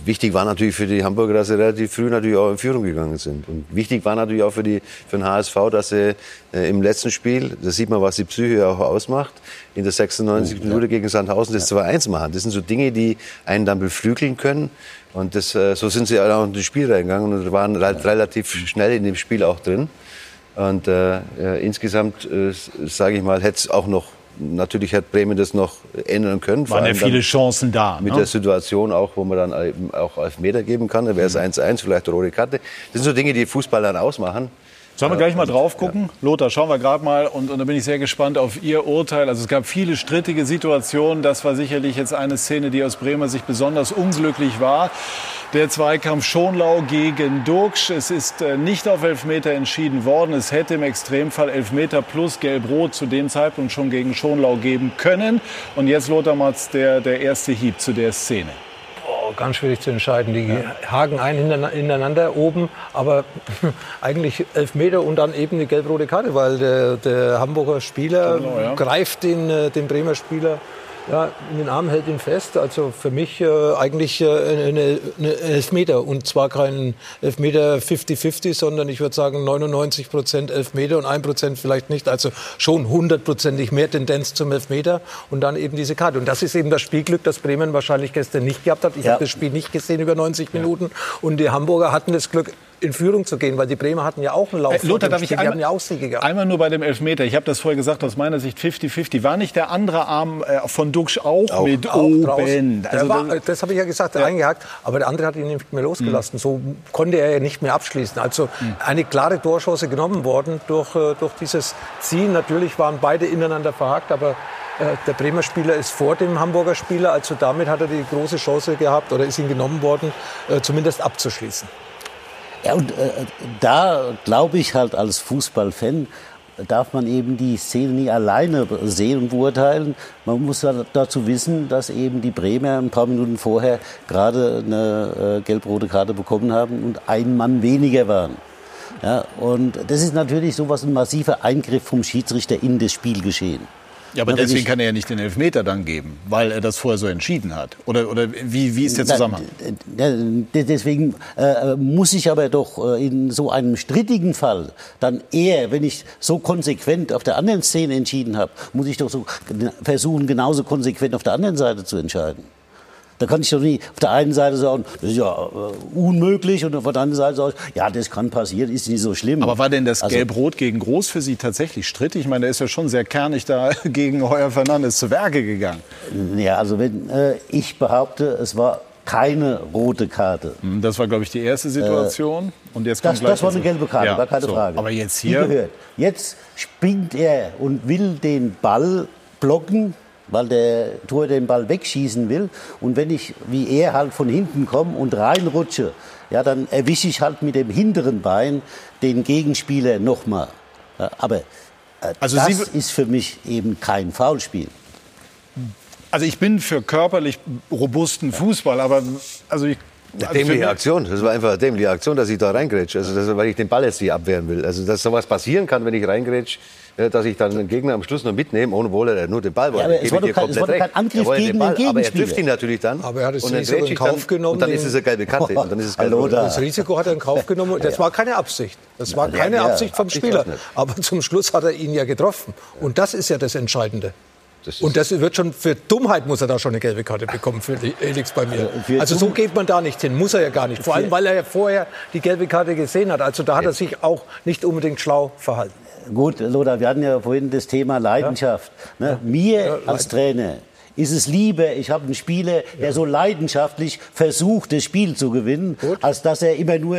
Wichtig war natürlich für die Hamburger, dass sie relativ früh natürlich auch in Führung gegangen sind. Und wichtig war natürlich auch für den HSV, dass sie im letzten Spiel, da sieht man, was die Psyche auch ausmacht, in der 96. Minute gegen Sandhausen das 2:1 machen. Das sind so Dinge, die einen dann beflügeln können. Und das, so sind sie auch in das Spiel reingegangen und waren relativ schnell in dem Spiel auch drin. Und insgesamt, sage ich mal, hätte es auch noch, natürlich hat Bremen das noch ändern können. Waren ja viele Chancen da. Mit der Situation auch, wo man dann auch Elfmeter geben kann. Da wäre es 1:1, vielleicht eine rote Karte. Das sind so Dinge, die Fußball dann ausmachen. Sollen wir gleich mal drauf gucken? Ja. Lothar, schauen wir gerade mal. Und da bin ich sehr gespannt auf Ihr Urteil. Also es gab viele strittige Situationen. Das war sicherlich jetzt eine Szene, die aus Bremer Sicht besonders unglücklich war. Der Zweikampf Schonlau gegen Durksch. Es ist nicht auf Elfmeter entschieden worden. Es hätte im Extremfall Elfmeter plus Gelb-Rot zu dem Zeitpunkt schon gegen Schonlau geben können. Und jetzt, Lothar Matthäus, der erste Hieb zu der Szene. Ganz schwierig zu entscheiden. Die haken ein hintereinander oben, aber eigentlich Elfmeter und dann eben eine gelb-rote Karte, weil der Hamburger Spieler greift den Bremer Spieler in den Arm, hält ihn fest. Also für mich eigentlich eine Elfmeter und zwar kein Elfmeter 50-50, sondern ich würde sagen 99% Elfmeter und 1% vielleicht nicht. Also schon 100%ig mehr Tendenz zum Elfmeter und dann eben diese Karte. Und das ist eben das Spielglück, das Bremen wahrscheinlich gestern nicht gehabt hat. Ich habe das Spiel nicht gesehen über 90 Minuten und die Hamburger hatten das Glück, in Führung zu gehen, weil die Bremer hatten ja auch einen Lauf. Lothar, darf ich einmal nur bei dem Elfmeter, ich habe das vorher gesagt, aus meiner Sicht 50-50, war nicht der andere Arm von Duxch auch mit oben? Also das habe ich ja gesagt, eingehakt, aber der andere hat ihn nicht mehr losgelassen, so konnte er ja nicht mehr abschließen. Also eine klare Torchance genommen worden durch dieses Ziehen. Natürlich waren beide ineinander verhakt, aber der Bremer Spieler ist vor dem Hamburger Spieler, also damit hat er die große Chance gehabt oder ist ihm genommen worden, zumindest abzuschließen. Ja, und da glaube ich halt als Fußballfan, darf man eben die Szene nie alleine sehen und beurteilen. Man muss dazu wissen, dass eben die Bremer ein paar Minuten vorher gerade eine gelb-rote Karte bekommen haben und ein Mann weniger waren. Ja, und das ist natürlich sowas, ein massiver Eingriff vom Schiedsrichter in das Spielgeschehen. Ja, aber deswegen kann er ja nicht den Elfmeter dann geben, weil er das vorher so entschieden hat. Oder wie ist der Zusammenhang? Deswegen muss ich aber doch in so einem strittigen Fall dann eher, wenn ich so konsequent auf der anderen Szene entschieden habe, muss ich doch so versuchen, genauso konsequent auf der anderen Seite zu entscheiden. Da kann ich doch nicht auf der einen Seite sagen, das ist ja unmöglich, und auf der anderen Seite sagen, ja, das kann passieren, ist nicht so schlimm. Aber war denn das Gelb-Rot gegen Groß für Sie tatsächlich strittig? Ich meine, der ist ja schon sehr kernig da gegen Heuer Fernandes zu Werke gegangen. Ja, also wenn ich behaupte, es war keine rote Karte. Das war, glaube ich, die erste Situation. Und jetzt kommt das war eine gelbe Karte, ja, war keine Frage. Aber jetzt hier? Jetzt springt er und will den Ball blocken, weil der Torhüter den Ball wegschießen will. Und wenn ich, wie er, halt von hinten komme und reinrutsche, ja, dann erwische ich halt mit dem hinteren Bein den Gegenspieler nochmal. Ja, aber also das ist für mich eben kein Foulspiel. Also ich bin für körperlich robusten Fußball, aber also ich... Dämliche Aktion. Das war einfach eine dämliche Aktion, dass ich da reingrätsche. Also das, weil ich den Ball jetzt nicht abwehren will. Also dass sowas passieren kann, wenn ich reingrätsche, dass ich dann den Gegner am Schluss noch mitnehme, obwohl er nur den Ball wollte. Ja, es war kein Angriff gegen den Gegenspieler. Aber er trifft ihn natürlich dann. Aber er hat das Risiko in Kauf genommen. Und dann ist es eine gelbe Karte. Und dann ist es gelb. Das Risiko hat er in Kauf genommen. Das war keine Absicht. Das war keine Absicht vom Spieler. Aber zum Schluss hat er ihn ja getroffen. Und das ist ja das Entscheidende. Und das wird schon, für Dummheit muss er da schon eine gelbe Karte bekommen, für Felix bei mir. Also so geht man da nicht hin, muss er ja gar nicht. Vor allem, weil er ja vorher die gelbe Karte gesehen hat. Also da hat er sich auch nicht unbedingt schlau verhalten. Gut, Lothar, wir hatten ja vorhin das Thema Leidenschaft. Ja. Ne? Mir als Trainer ist es lieber, ich habe einen Spieler, der so leidenschaftlich versucht, das Spiel zu gewinnen, als dass er immer nur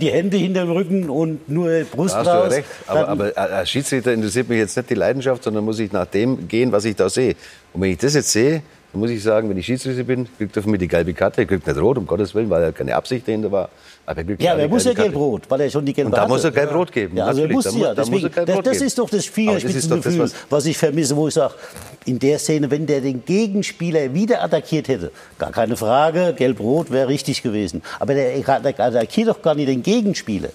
die Hände hinterm Rücken und nur Brust raus. Da hast du recht, aber als Schiedsrichter interessiert mich jetzt nicht die Leidenschaft, sondern muss ich nach dem gehen, was ich da sehe. Und wenn ich das jetzt sehe, dann muss ich sagen, wenn ich Schiedsrichter bin, kriegt er von mir die gelbe Karte, kriegt nicht rot, um Gottes Willen, weil er keine Absicht dahinter war. Aber ja, aber er muss ja gelb-rot, weil er schon die gelbe Karte hat. Da muss er gelb-rot geben. Ja, also er muss ja. Das ist doch das Fingerspitzengefühl, was ich vermisse, wo ich sage, in der Szene, wenn der den Gegenspieler wieder attackiert hätte, gar keine Frage, gelb-rot wäre richtig gewesen. Aber der attackiert doch gar nicht den Gegenspieler.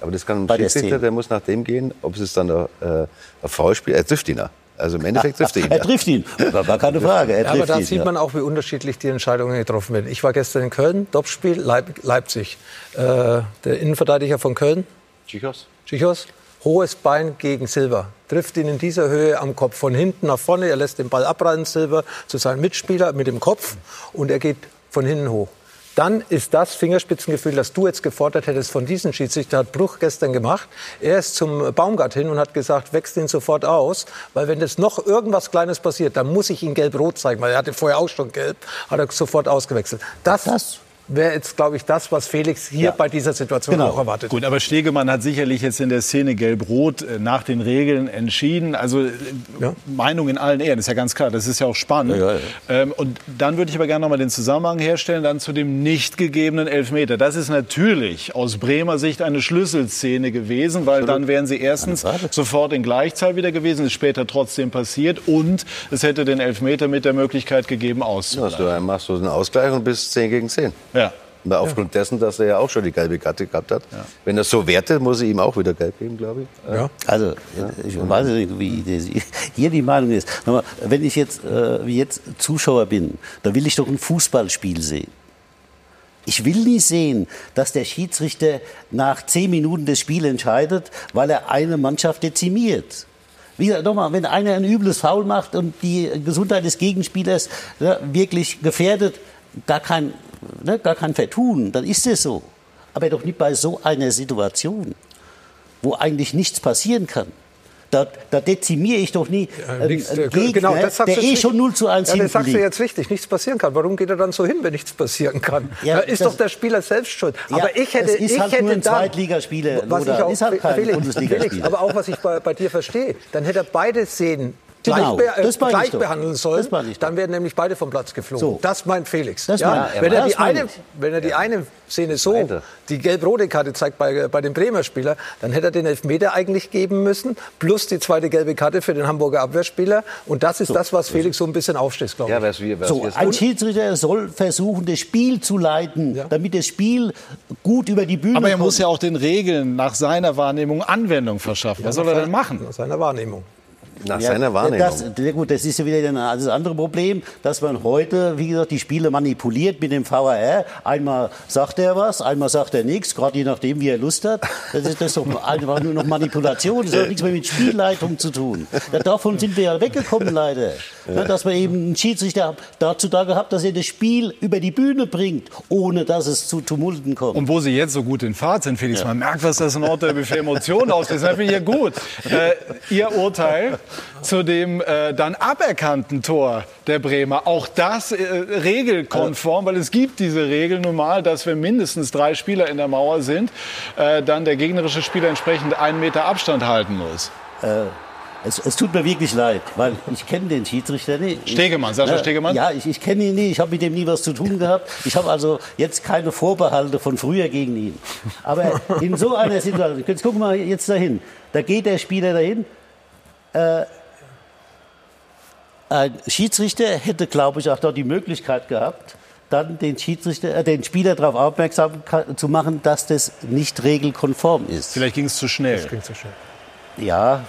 Aber das kann ein Schiedsrichter, der muss nach dem gehen, ob es dann ein Foulspiel, er trifft ihn auch. Also im Endeffekt trifft er ihn. Er trifft ihn, da war keine Frage. Aber da sieht man auch, wie unterschiedlich die Entscheidungen getroffen werden. Ich war gestern in Köln, Topspiel Leipzig. Der Innenverteidiger von Köln, Chichos, hohes Bein gegen Silber. Trifft ihn in dieser Höhe am Kopf, von hinten nach vorne. Er lässt den Ball abreißen, Silber, zu seinem Mitspieler mit dem Kopf. Und er geht von hinten hoch. Dann ist das Fingerspitzengefühl, das du jetzt gefordert hättest von diesem Schiedsrichter, hat Bruch gestern gemacht. Er ist zum Baumgart hin und hat gesagt, wechsel ihn sofort aus, weil wenn das noch irgendwas Kleines passiert, dann muss ich ihn gelb-rot zeigen, weil er hatte vorher auch schon gelb, hat er sofort ausgewechselt. Das wäre jetzt, glaube ich, das, was Felix hier bei dieser Situation auch erwartet. Gut, aber Stegemann hat sicherlich jetzt in der Szene gelb-rot nach den Regeln entschieden. Also Meinung in allen Ehren, ist ja ganz klar, das ist ja auch spannend. Ja. Und dann würde ich aber gerne noch mal den Zusammenhang herstellen, dann zu dem nicht gegebenen Elfmeter. Das ist natürlich aus Bremer Sicht eine Schlüsselszene gewesen, weil dann wären sie erstens sofort in Gleichzahl wieder gewesen, ist später trotzdem passiert und es hätte den Elfmeter mit der Möglichkeit gegeben, auszugleichen. Ja, du machst so einen Ausgleich und bist 10 gegen 10. Ja. Und aufgrund dessen, dass er ja auch schon die gelbe Karte gehabt hat. Ja. Wenn er so wertet, muss er ihm auch wieder gelb geben, glaube ich. Ja. Also, ich weiß nicht, wie hier die Meinung ist. Wenn ich jetzt, wie jetzt Zuschauer bin, dann will ich doch ein Fußballspiel sehen. Ich will nicht sehen, dass der Schiedsrichter nach 10 Minuten das Spiel entscheidet, weil er eine Mannschaft dezimiert. Wie gesagt, nochmal, wenn einer ein übles Foul macht und die Gesundheit des Gegenspielers wirklich gefährdet, gar kein Vertun, dann ist es so. Aber doch nicht bei so einer Situation, wo eigentlich nichts passieren kann. Da dezimiere ich doch nie Gegner, genau, der schon 0:1 hinten liegt. Das sagst du jetzt richtig, nichts passieren kann. Warum geht er dann so hin, wenn nichts passieren kann? Ja, da ist doch der Spieler selbst schuld. Ja, aber ich hätte, nur ein Zweitligaspieler, oder ist halt kein Bundesligaspieler. Aber auch, was ich bei dir verstehe, dann hätte er beide Szenen gleich behandeln sollen, dann werden nämlich beide vom Platz geflogen. So. Das meint Felix. Wenn er die eine Szene so, die gelb-rote Karte zeigt bei dem Bremer Spieler, dann hätte er den Elfmeter eigentlich geben müssen, plus die zweite gelbe Karte für den Hamburger Abwehrspieler. Und das ist das, was Felix so ein bisschen aufstößt, glaube ich. Ja, ein Schiedsrichter soll versuchen, das Spiel zu leiten, damit das Spiel gut über die Bühne kommt. Aber er muss ja auch den Regeln nach seiner Wahrnehmung Anwendung verschaffen. Was soll er denn machen? Nach seiner Wahrnehmung. Nach seiner Wahrnehmung. Das ist ja wieder das andere Problem, dass man heute, wie gesagt, die Spiele manipuliert mit dem VAR. Einmal sagt er was, einmal sagt er nichts, gerade je nachdem, wie er Lust hat. Das ist doch einfach nur noch Manipulation. Das hat nichts mehr mit Spielleitung zu tun. Davon sind wir ja weggekommen, leider. Ja. Dass man eben einen Schiedsrichter dazu da gehabt, dass er das Spiel über die Bühne bringt, ohne dass es zu Tumulten kommt. Und wo Sie jetzt so gut in Fahrt sind, Felix, man merkt, was das in Ort der für Emotionen auslöst. Das finde ich ja gut. Ihr Urteil zu dem dann aberkannten Tor der Bremer. Auch das regelkonform, weil es gibt diese Regel nun mal, dass wenn mindestens 3 Spieler in der Mauer sind, dann der gegnerische Spieler entsprechend 1 Meter Abstand halten muss. Es tut mir wirklich leid, weil ich kenne den Schiedsrichter nicht. Stegemann, Sascha Stegemann? Ja, ich kenne ihn nicht, ich habe mit dem nie was zu tun gehabt. Ich habe also jetzt keine Vorbehalte von früher gegen ihn. Aber in so einer Situation, jetzt gucken wir jetzt dahin. Da geht der Spieler dahin. Ein Schiedsrichter hätte, glaube ich, auch dort die Möglichkeit gehabt, dann den Spieler darauf aufmerksam zu machen, dass das nicht regelkonform ist. Vielleicht ging es zu schnell. Das ging zu schnell. Ja.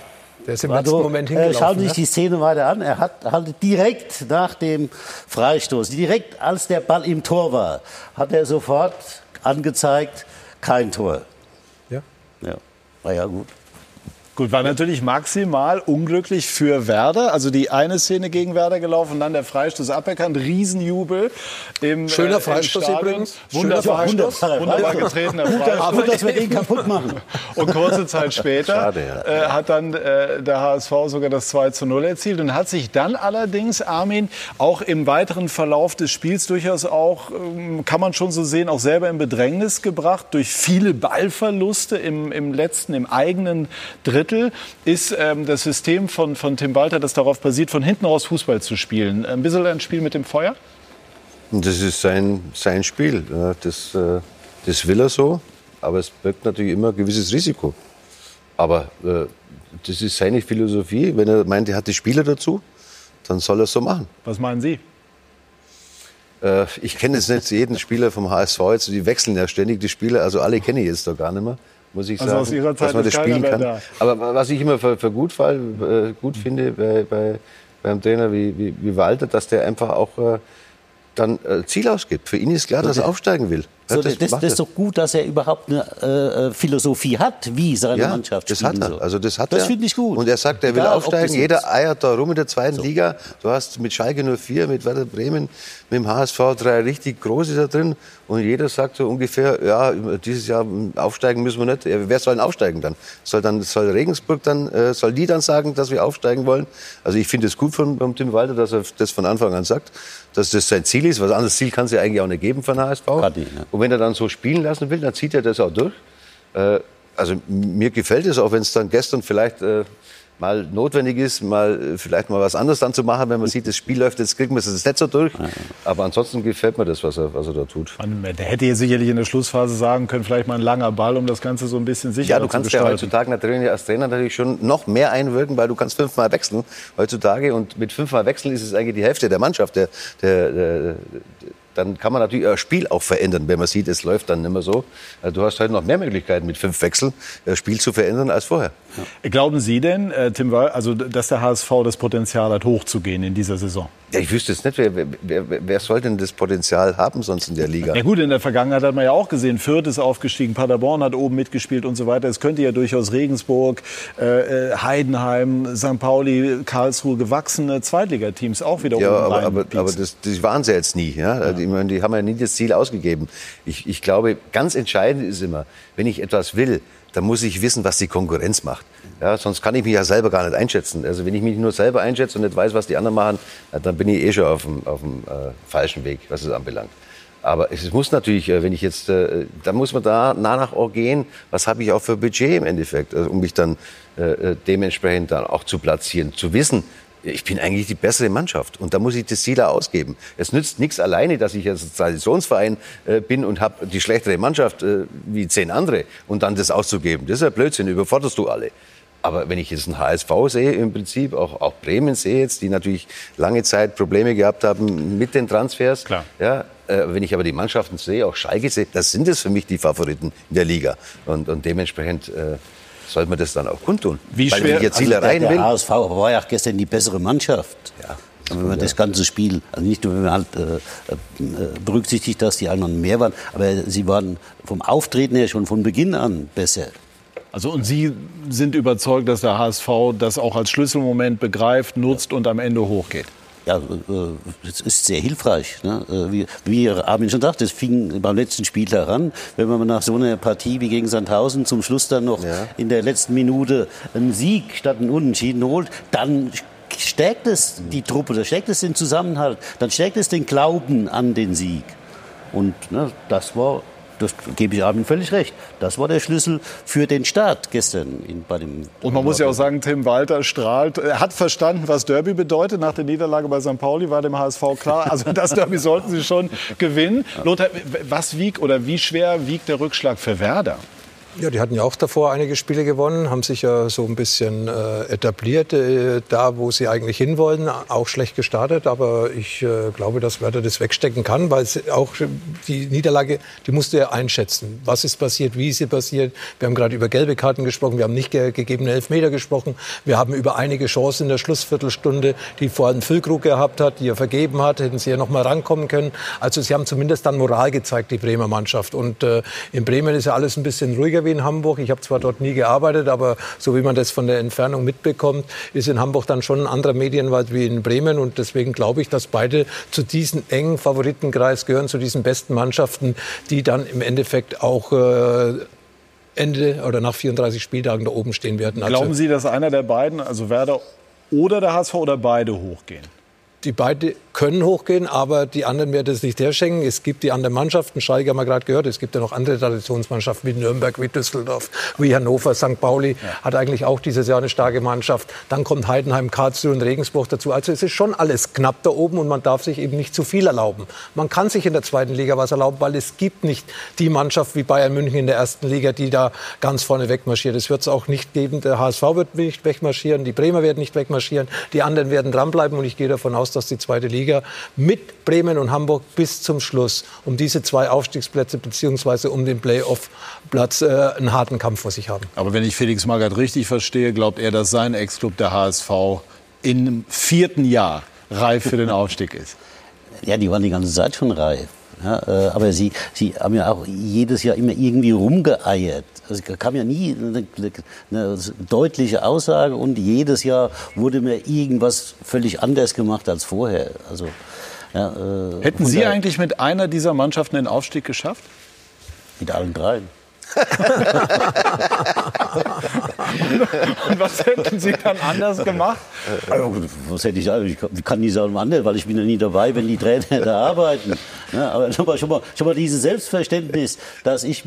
Der ist im letzten Moment hingelaufen. Schauen Sie sich die Szene weiter an. Er hat direkt nach dem Freistoß, direkt als der Ball im Tor war, hat er sofort angezeigt, kein Tor. Ja. Na ja, gut. Gut, war natürlich maximal unglücklich für Werder. Also die eine Szene gegen Werder gelaufen, dann der Freistoß aberkannt, Riesenjubel im Schöner Freistoß im übrigens. Wunderbar getretener Freistoß. Aber dass wir den kaputt machen. Und kurze Zeit später hat dann der HSV sogar das 2:0 erzielt und hat sich dann allerdings, Armin, auch im weiteren Verlauf des Spiels durchaus auch, kann man schon so sehen, auch selber in Bedrängnis gebracht durch viele Ballverluste im eigenen Dritten. Ist das System von Tim Walter, das darauf basiert, von hinten aus Fußball zu spielen. Ein bisschen ein Spiel mit dem Feuer? Das ist sein Spiel. Das will er so, aber es birgt natürlich immer ein gewisses Risiko. Aber das ist seine Philosophie. Wenn er meint, er hat die Spieler dazu, dann soll er es so machen. Was meinen Sie? Ich kenne jetzt nicht jeden Spieler vom HSV. Jetzt, die wechseln ja ständig die Spieler. Also alle kenne ich jetzt doch gar nicht mehr. Muss ich sagen, also aus dass man das spielen kann. Da. Aber was ich immer für gut finde beim Trainer wie Walter, dass der einfach auch dann Ziel ausgibt. Für ihn ist klar, dass er aufsteigen will. So, das ist doch gut, dass er überhaupt eine Philosophie hat, wie seine Mannschaft spielen soll. Das finde ich gut. Und er sagt, er will aufsteigen. Jeder eiert da rum in der zweiten Liga. Du hast mit Schalke 04, mit Werder Bremen, mit dem HSV 3 richtig Große da drin. Und jeder sagt so ungefähr, ja, dieses Jahr aufsteigen müssen wir nicht. Ja, wer soll denn aufsteigen dann? Soll Regensburg dann, soll die dann sagen, dass wir aufsteigen wollen? Also ich finde es gut von Tim Walter, dass er das von Anfang an sagt, dass das sein Ziel ist. Was anderes Ziel kann es ja eigentlich auch nicht geben von HSV. Und wenn er dann so spielen lassen will, dann zieht er das auch durch. Also mir gefällt es, auch wenn es dann gestern vielleicht mal notwendig ist, vielleicht mal was anderes dann zu machen, wenn man sieht, das Spiel läuft, jetzt kriegen wir es nicht so durch. Aber ansonsten gefällt mir das, was er da tut. Der hätte jetzt sicherlich in der Schlussphase sagen können, vielleicht mal ein langer Ball, um das Ganze so ein bisschen sicherer zu gestalten. Ja, du kannst ja heutzutage als Trainer natürlich schon noch mehr einwirken, weil du kannst 5-mal wechseln heutzutage. Und mit 5-mal wechseln ist es eigentlich die Hälfte der Mannschaft, dann kann man natürlich das Spiel auch verändern, wenn man sieht, es läuft dann nicht mehr so. Also du hast heute noch mehr Möglichkeiten, mit 5 Wechseln das Spiel zu verändern als vorher. Ja. Glauben Sie denn, Tim, dass der HSV das Potenzial hat, hochzugehen in dieser Saison? Ja, ich wüsste jetzt nicht, wer soll denn das Potenzial haben sonst in der Liga? Ja gut, in der Vergangenheit hat man ja auch gesehen, Fürth ist aufgestiegen, Paderborn hat oben mitgespielt und so weiter. Es könnte ja durchaus Regensburg, Heidenheim, St. Pauli, Karlsruhe, gewachsene Zweitligateams auch wieder oben reinpieksen. Aber das waren sie jetzt nie. Ja? Ich meine, die haben ja nie das Ziel ausgegeben. Ich glaube, ganz entscheidend ist immer, wenn ich etwas will, dann muss ich wissen, was die Konkurrenz macht. Ja, sonst kann ich mich ja selber gar nicht einschätzen. Also wenn ich mich nur selber einschätze und nicht weiß, was die anderen machen, dann bin ich schon auf dem falschen Weg, was es anbelangt. Aber es muss natürlich, wenn ich jetzt, da muss man danach auch gehen, was habe ich auch für Budget im Endeffekt, also um mich dann dementsprechend dann auch zu platzieren, zu wissen, ich bin eigentlich die bessere Mannschaft und da muss ich das Ziel ausgeben. Es nützt nichts alleine, dass ich jetzt ein Traditionsverein bin und habe die schlechtere Mannschaft wie 10 andere und dann das auszugeben. Das ist ja Blödsinn, überforderst du alle. Aber wenn ich jetzt einen HSV sehe, im Prinzip, auch Bremen sehe jetzt, die natürlich lange Zeit Probleme gehabt haben mit den Transfers. Klar. Ja, wenn ich aber die Mannschaften sehe, auch Schalke sehe, das sind es für mich die Favoriten in der Liga. Und dementsprechend soll man das dann auch kundtun? Wie weil schwer jetzt Ziele also rein der HSV war ja auch gestern die bessere Mannschaft. Ja. Aber wenn man das ganze Spiel, also nicht nur wenn man halt berücksichtigt, dass die anderen mehr waren, aber sie waren vom Auftreten her schon von Beginn an besser. Also und Sie sind überzeugt, dass der HSV das auch als Schlüsselmoment begreift, nutzt und am Ende hochgeht? Ja, das ist sehr hilfreich. Ne? Wie Armin schon sagte, das fing beim letzten Spiel daran, wenn man nach so einer Partie wie gegen Sandhausen zum Schluss dann noch in der letzten Minute einen Sieg statt einen Unentschieden holt, dann stärkt es die Truppe, dann stärkt es den Zusammenhalt, dann stärkt es den Glauben an den Sieg. Und ne, das war, das gebe ich Armin völlig recht, das war der Schlüssel für den Start gestern bei dem. Und man muss ja auch sagen, Tim Walter strahlt, er hat verstanden, was Derby bedeutet. Nach der Niederlage bei St. Pauli war dem HSV klar, also das Derby sollten sie schon gewinnen. Lothar, was wiegt oder wie schwer wiegt der Rückschlag für Werder? Ja, die hatten ja auch davor einige Spiele gewonnen, haben sich ja so ein bisschen etabliert, da wo sie eigentlich hinwollen, auch schlecht gestartet. Aber ich glaube, dass Werder das wegstecken kann, weil auch die Niederlage, die musste ja einschätzen. Was ist passiert, wie ist sie passiert? Wir haben gerade über gelbe Karten gesprochen, wir haben nicht gegebene Elfmeter gesprochen. Wir haben über einige Chancen in der Schlussviertelstunde, die vor allem Füllkrug gehabt hat, die er vergeben hat, hätten sie ja noch mal rankommen können. Also sie haben zumindest dann Moral gezeigt, die Bremer Mannschaft. Und in Bremen ist ja alles ein bisschen ruhiger wie in Hamburg. Ich habe zwar dort nie gearbeitet, aber so wie man das von der Entfernung mitbekommt, ist in Hamburg dann schon ein anderer Medienwald wie in Bremen. Und deswegen glaube ich, dass beide zu diesem engen Favoritenkreis gehören, zu diesen besten Mannschaften, die dann im Endeffekt auch Ende oder nach 34 Spieltagen da oben stehen werden. Glauben Sie, dass einer der beiden, also Werder oder der HSV oder beide hochgehen? Die beiden können hochgehen, aber die anderen werden es nicht herschenken. Es gibt die anderen Mannschaften, Schalke haben wir gerade gehört, es gibt ja noch andere Traditionsmannschaften wie Nürnberg, wie Düsseldorf, wie Hannover, St. Pauli hat eigentlich auch dieses Jahr eine starke Mannschaft. Dann kommt Heidenheim, Karlsruhe und Regensburg dazu. Also es ist schon alles knapp da oben und man darf sich eben nicht zu viel erlauben. Man kann sich in der zweiten Liga was erlauben, weil es gibt nicht die Mannschaft wie Bayern München in der ersten Liga, die da ganz vorne wegmarschiert. Es wird es auch nicht geben. Der HSV wird nicht wegmarschieren, die Bremer werden nicht wegmarschieren, die anderen werden dranbleiben und ich gehe davon aus, dass die zweite Liga mit Bremen und Hamburg bis zum Schluss um diese zwei Aufstiegsplätze bzw. um den Playoff-Platz einen harten Kampf vor sich haben. Aber wenn ich Felix Magath richtig verstehe, glaubt er, dass sein Ex-Club, der HSV, im 4. Jahr reif für den Aufstieg ist. Ja, die waren die ganze Zeit schon reif. Ja, aber sie haben ja auch jedes Jahr immer irgendwie rumgeeiert. Es kam ja nie eine deutliche Aussage und jedes Jahr wurde mir irgendwas völlig anders gemacht als vorher. Also, ja, hätten Sie eigentlich mit einer dieser Mannschaften den Aufstieg geschafft? Mit allen dreien. Und was hätten Sie dann anders gemacht? Was hätte ich sagen? Ich kann nicht sagen, anders, weil ich bin ja nie dabei, wenn die Trainer da arbeiten. Ja, aber schon mal dieses Selbstverständnis, dass ich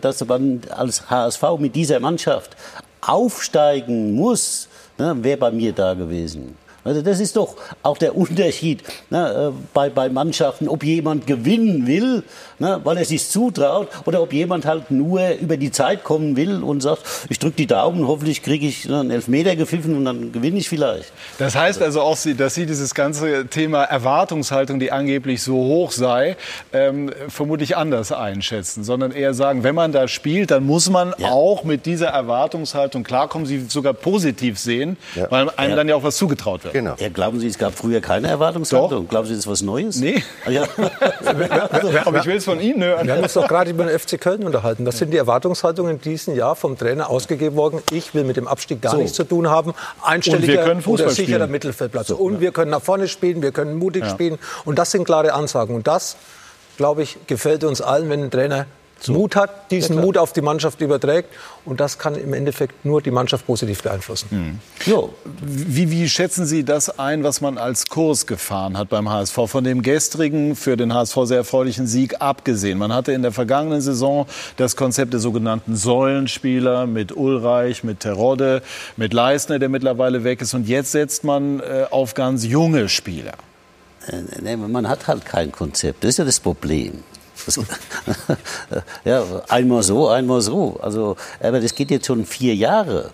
dass man als HSV mit dieser Mannschaft aufsteigen muss, ne, wäre bei mir da gewesen. Also das ist doch auch der Unterschied, ne, bei Mannschaften, ob jemand gewinnen will, ne, weil er sich zutraut, oder ob jemand halt nur über die Zeit kommen will und sagt, ich drücke die Daumen, hoffentlich kriege ich einen Elfmeter gepfiffen und dann gewinne ich vielleicht. Das heißt also auch, dass Sie dieses ganze Thema Erwartungshaltung, die angeblich so hoch sei, vermutlich anders einschätzen, sondern eher sagen, wenn man da spielt, dann muss man auch mit dieser Erwartungshaltung klarkommen, sie sogar positiv sehen, weil einem dann ja auch was zugetraut wird. Genau. Ja, glauben Sie, es gab früher keine Erwartungshaltung? Doch. Glauben Sie, das ist was Neues? Nee. Aber ich will es von Ihnen hören. Wir haben uns doch gerade über den FC Köln unterhalten. Das sind die Erwartungshaltungen in diesem Jahr vom Trainer ausgegeben worden. Ich will mit dem Abstieg gar nichts zu tun haben. Einstelliger oder sicherer Mittelfeldplatz. Und wir können nach vorne spielen, wir können mutig spielen. Und das sind klare Ansagen. Und das, glaube ich, gefällt uns allen, wenn ein Trainer Mut hat, diesen Mut auf die Mannschaft überträgt. Und das kann im Endeffekt nur die Mannschaft positiv beeinflussen. Mhm. So. Wie schätzen Sie das ein, was man als Kurs gefahren hat beim HSV? Von dem gestrigen, für den HSV sehr erfreulichen Sieg abgesehen. Man hatte in der vergangenen Saison das Konzept der sogenannten Säulenspieler mit Ulreich, mit Terodde, mit Leistner, der mittlerweile weg ist. Und jetzt setzt man auf ganz junge Spieler. Man hat halt kein Konzept. Das ist ja das Problem. Ja, einmal so, einmal so. Also, aber das geht jetzt schon 4 Jahre.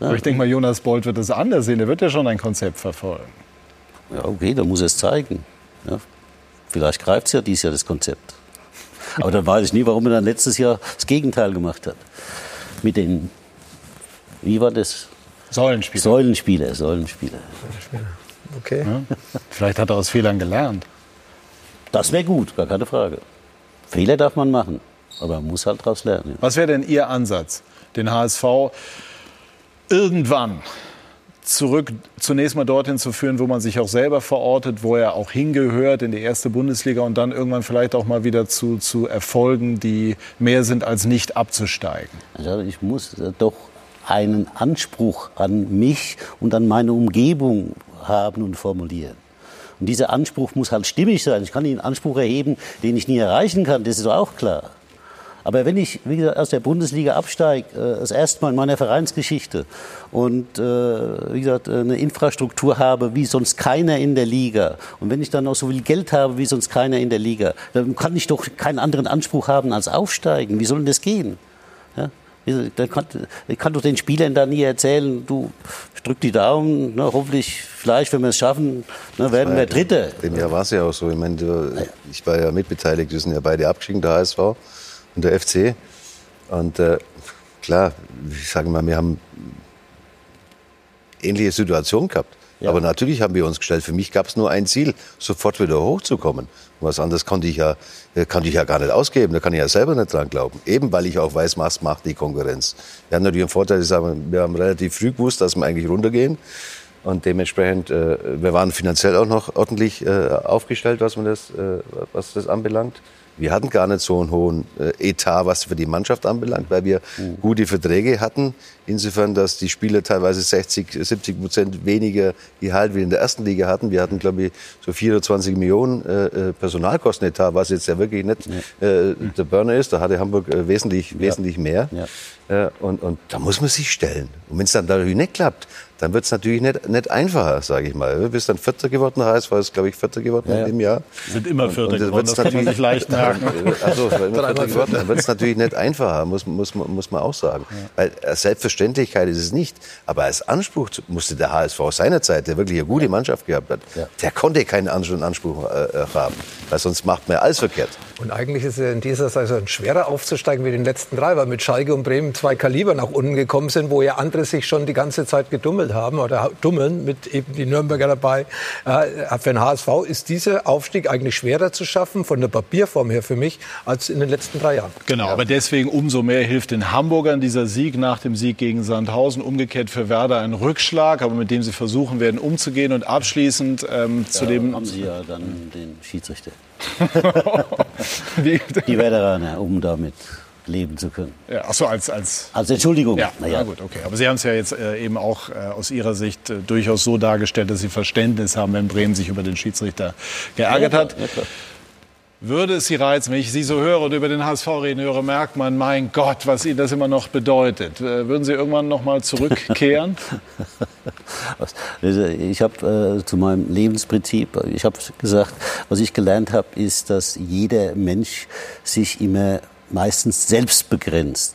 Ja. Aber ich denke mal, Jonas Bold wird das anders sehen. Der wird ja schon ein Konzept verfolgen. Ja, okay, dann muss er es zeigen. Ja. Vielleicht greift es ja dieses Jahr das Konzept. Aber dann weiß ich nie, warum er dann letztes Jahr das Gegenteil gemacht hat. Mit den Wie war das? Säulenspieler. Säulenspieler. Okay. Ja. Vielleicht hat er aus Fehlern gelernt. Das wäre gut, gar keine Frage. Fehler darf man machen, aber man muss halt daraus lernen. Ja. Was wäre denn Ihr Ansatz, den HSV irgendwann zurück zunächst mal dorthin zu führen, wo man sich auch selber verortet, wo er auch hingehört, in die erste Bundesliga und dann irgendwann vielleicht auch mal wieder zu Erfolgen, die mehr sind, als nicht abzusteigen? Also ich muss doch einen Anspruch an mich und an meine Umgebung haben und formulieren. Und dieser Anspruch muss halt stimmig sein. Ich kann nicht einen Anspruch erheben, den ich nie erreichen kann, das ist auch klar. Aber wenn ich, wie gesagt, aus der Bundesliga absteige, das erste Mal in meiner Vereinsgeschichte und, wie gesagt, eine Infrastruktur habe wie sonst keiner in der Liga und wenn ich dann noch so viel Geld habe wie sonst keiner in der Liga, dann kann ich doch keinen anderen Anspruch haben als aufsteigen. Wie soll denn das gehen? Ja? Ich kann doch den Spielern da nie erzählen, du, ich drück die Daumen, ne, hoffentlich, vielleicht, wenn wir es schaffen, ne, werden wir Dritter. Dem Jahr war es ja auch so. Ich meine, ich war ja mitbeteiligt, wir sind ja beide abgestiegen, der HSV und der FC. Und klar, ich sage mal, wir haben ähnliche Situationen gehabt. Ja. Aber natürlich haben wir uns gestellt, für mich gab es nur ein Ziel, sofort wieder hochzukommen. Und was anderes konnte ich ja gar nicht ausgeben, da kann ich ja selber nicht dran glauben. Eben weil ich auch weiß, was macht die Konkurrenz. Wir haben natürlich einen Vorteil, wir haben relativ früh gewusst, dass wir eigentlich runtergehen. Und dementsprechend, wir waren finanziell auch noch ordentlich aufgestellt, was das anbelangt. Wir hatten gar nicht so einen hohen Etat, was für die Mannschaft anbelangt, weil wir gute Verträge hatten. Insofern, dass die Spieler teilweise 60-70% weniger Gehalt wie in der ersten Liga hatten. Wir hatten, glaube ich, so 24 Millionen Personalkostenetat, was jetzt ja wirklich nicht der Burner ist. Da hatte Hamburg wesentlich mehr. Ja. Und da muss man sich stellen. Und wenn es dann natürlich nicht klappt, dann wird es natürlich nicht einfacher, sage ich mal. Du bist dann Vierter geworden, heißt, war es, glaube ich, Vierter geworden in dem Jahr. Sind immer Vierter geworden, das kann man sich leicht merken. Also, dann wird es natürlich nicht einfacher, muss man auch sagen. Ja. Weil Selbstverständlichkeit ist es nicht. Aber als Anspruch musste der HSV seinerzeit, der wirklich eine gute Mannschaft gehabt hat, der konnte keinen anderen Anspruch haben. Weil sonst macht man alles verkehrt. Und eigentlich ist es in dieser Saison schwerer aufzusteigen wie in den letzten drei, weil mit Schalke und Bremen zwei Kaliber nach unten gekommen sind, wo ja andere sich schon die ganze Zeit gedummelt haben oder dummeln, mit eben die Nürnberger dabei. Für den HSV ist dieser Aufstieg eigentlich schwerer zu schaffen, von der Papierform her für mich, als in den letzten drei Jahren. Genau, aber deswegen umso mehr hilft den Hamburgern dieser Sieg nach dem Sieg gegen Sandhausen. Umgekehrt für Werder ein Rückschlag, aber mit dem sie versuchen werden umzugehen. Und abschließend zu dem... haben sie ja dann den Schiedsrichter. Die Veteraner, um damit leben zu können. Ja, ach so, als Entschuldigung. Ja, na gut, okay. Aber Sie haben es ja jetzt eben auch aus Ihrer Sicht durchaus so dargestellt, dass Sie Verständnis haben, wenn Bremen sich über den Schiedsrichter geärgert hat. Ja, würde es Sie reizen, wenn ich Sie so höre und über den HSV reden höre, merkt man, mein Gott, was Ihnen das immer noch bedeutet. Würden Sie irgendwann noch mal zurückkehren? Ich habe zu meinem Lebensprinzip, ich habe gesagt, was ich gelernt habe, ist, dass jeder Mensch sich immer meistens selbst begrenzt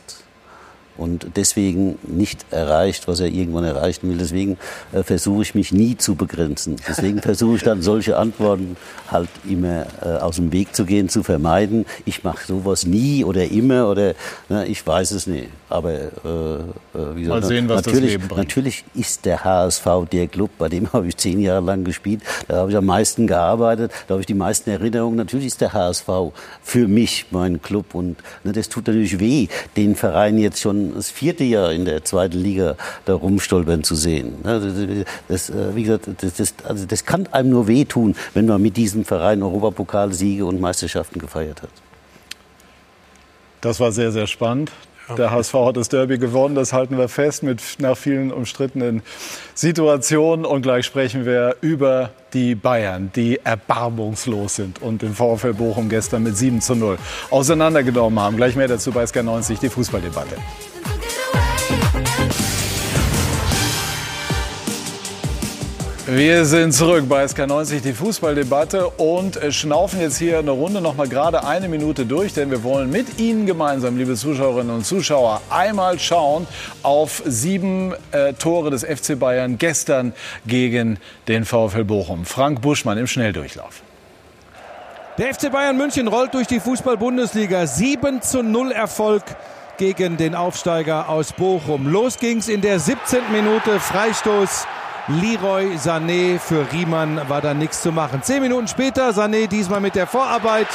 und deswegen nicht erreicht, was er irgendwann erreichen will. Deswegen versuche ich mich nie zu begrenzen. Deswegen versuche ich dann solche Antworten halt immer aus dem Weg zu gehen, zu vermeiden. Ich mache sowas nie oder immer oder na, ich weiß es nicht. Aber wie gesagt, mal sehen, was das Leben bringt. Natürlich ist der HSV der Club, bei dem habe ich 10 Jahre lang gespielt. Da habe ich am meisten gearbeitet, da habe ich die meisten Erinnerungen. Natürlich ist der HSV für mich mein Club und na, das tut natürlich weh, den Verein jetzt schon das 4. Jahr in der 2. Liga da rumstolpern zu sehen. Das, wie gesagt, das kann einem nur wehtun, wenn man mit diesem Verein Europapokalsiege und Meisterschaften gefeiert hat. Das war sehr, sehr spannend. Der HSV hat das Derby gewonnen, das halten wir fest, nach vielen umstrittenen Situationen. Und gleich sprechen wir über die Bayern, die erbarmungslos sind und den VfL Bochum gestern mit 7:0 auseinandergenommen haben. Gleich mehr dazu bei Sky90, die Fußballdebatte. Wir sind zurück bei SK90, die Fußballdebatte, und schnaufen jetzt hier eine Runde noch mal gerade eine Minute durch, denn wir wollen mit Ihnen gemeinsam, liebe Zuschauerinnen und Zuschauer, einmal schauen auf 7 Tore des FC Bayern gestern gegen den VfL Bochum. Frank Buschmann im Schnelldurchlauf. Der FC Bayern München rollt durch die Fußball-Bundesliga. 7:0 Erfolg gegen den Aufsteiger aus Bochum. Los ging's in der 17. Minute, Freistoß Leroy Sané, für Riemann war da nichts zu machen. 10 Minuten später Sané diesmal mit der Vorarbeit,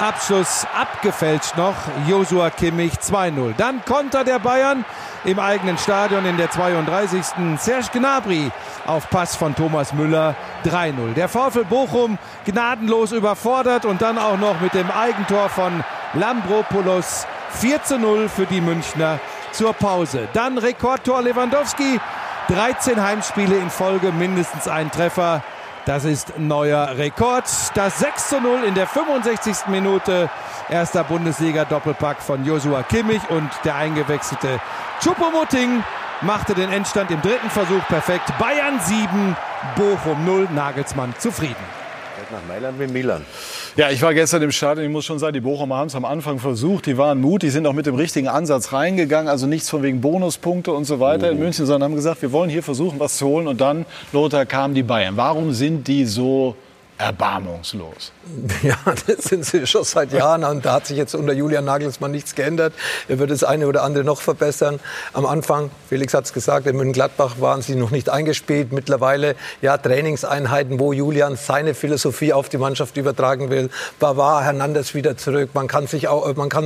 Abschluss abgefälscht noch, Joshua Kimmich 2-0. Dann Konter der Bayern im eigenen Stadion in der 32. Serge Gnabry auf Pass von Thomas Müller 3-0. Der VfL Bochum gnadenlos überfordert und dann auch noch mit dem Eigentor von Lambropoulos 4-0 für die Münchner zur Pause. Dann Rekordtor Lewandowski, 13 Heimspiele in Folge, mindestens ein Treffer. Das ist ein neuer Rekord. Das 6-0 in der 65. Minute. Erster Bundesliga-Doppelpack von Joshua Kimmich, und der eingewechselte Choupo-Moting machte den Endstand im dritten Versuch perfekt. Bayern 7, Bochum 0, Nagelsmann zufrieden. Nach Mailand mit Milan. Ja, ich war gestern im Stadion. Ich muss schon sagen, die Bochumer haben es am Anfang versucht. Die waren mutig, sind auch mit dem richtigen Ansatz reingegangen. Also nichts von wegen Bonuspunkte und so weiter in München, sondern haben gesagt, wir wollen hier versuchen, was zu holen. Und dann, Lothar, kamen die Bayern. Warum sind die so erbarmungslos? Ja, das sind sie schon seit Jahren. Und da hat sich jetzt unter Julian Nagelsmann nichts geändert. Er wird das eine oder andere noch verbessern. Am Anfang, Felix hat es gesagt, in Mönchengladbach waren sie noch nicht eingespielt. Mittlerweile, ja, Trainingseinheiten, wo Julian seine Philosophie auf die Mannschaft übertragen will. Pavard, Hernandez wieder zurück. Man kann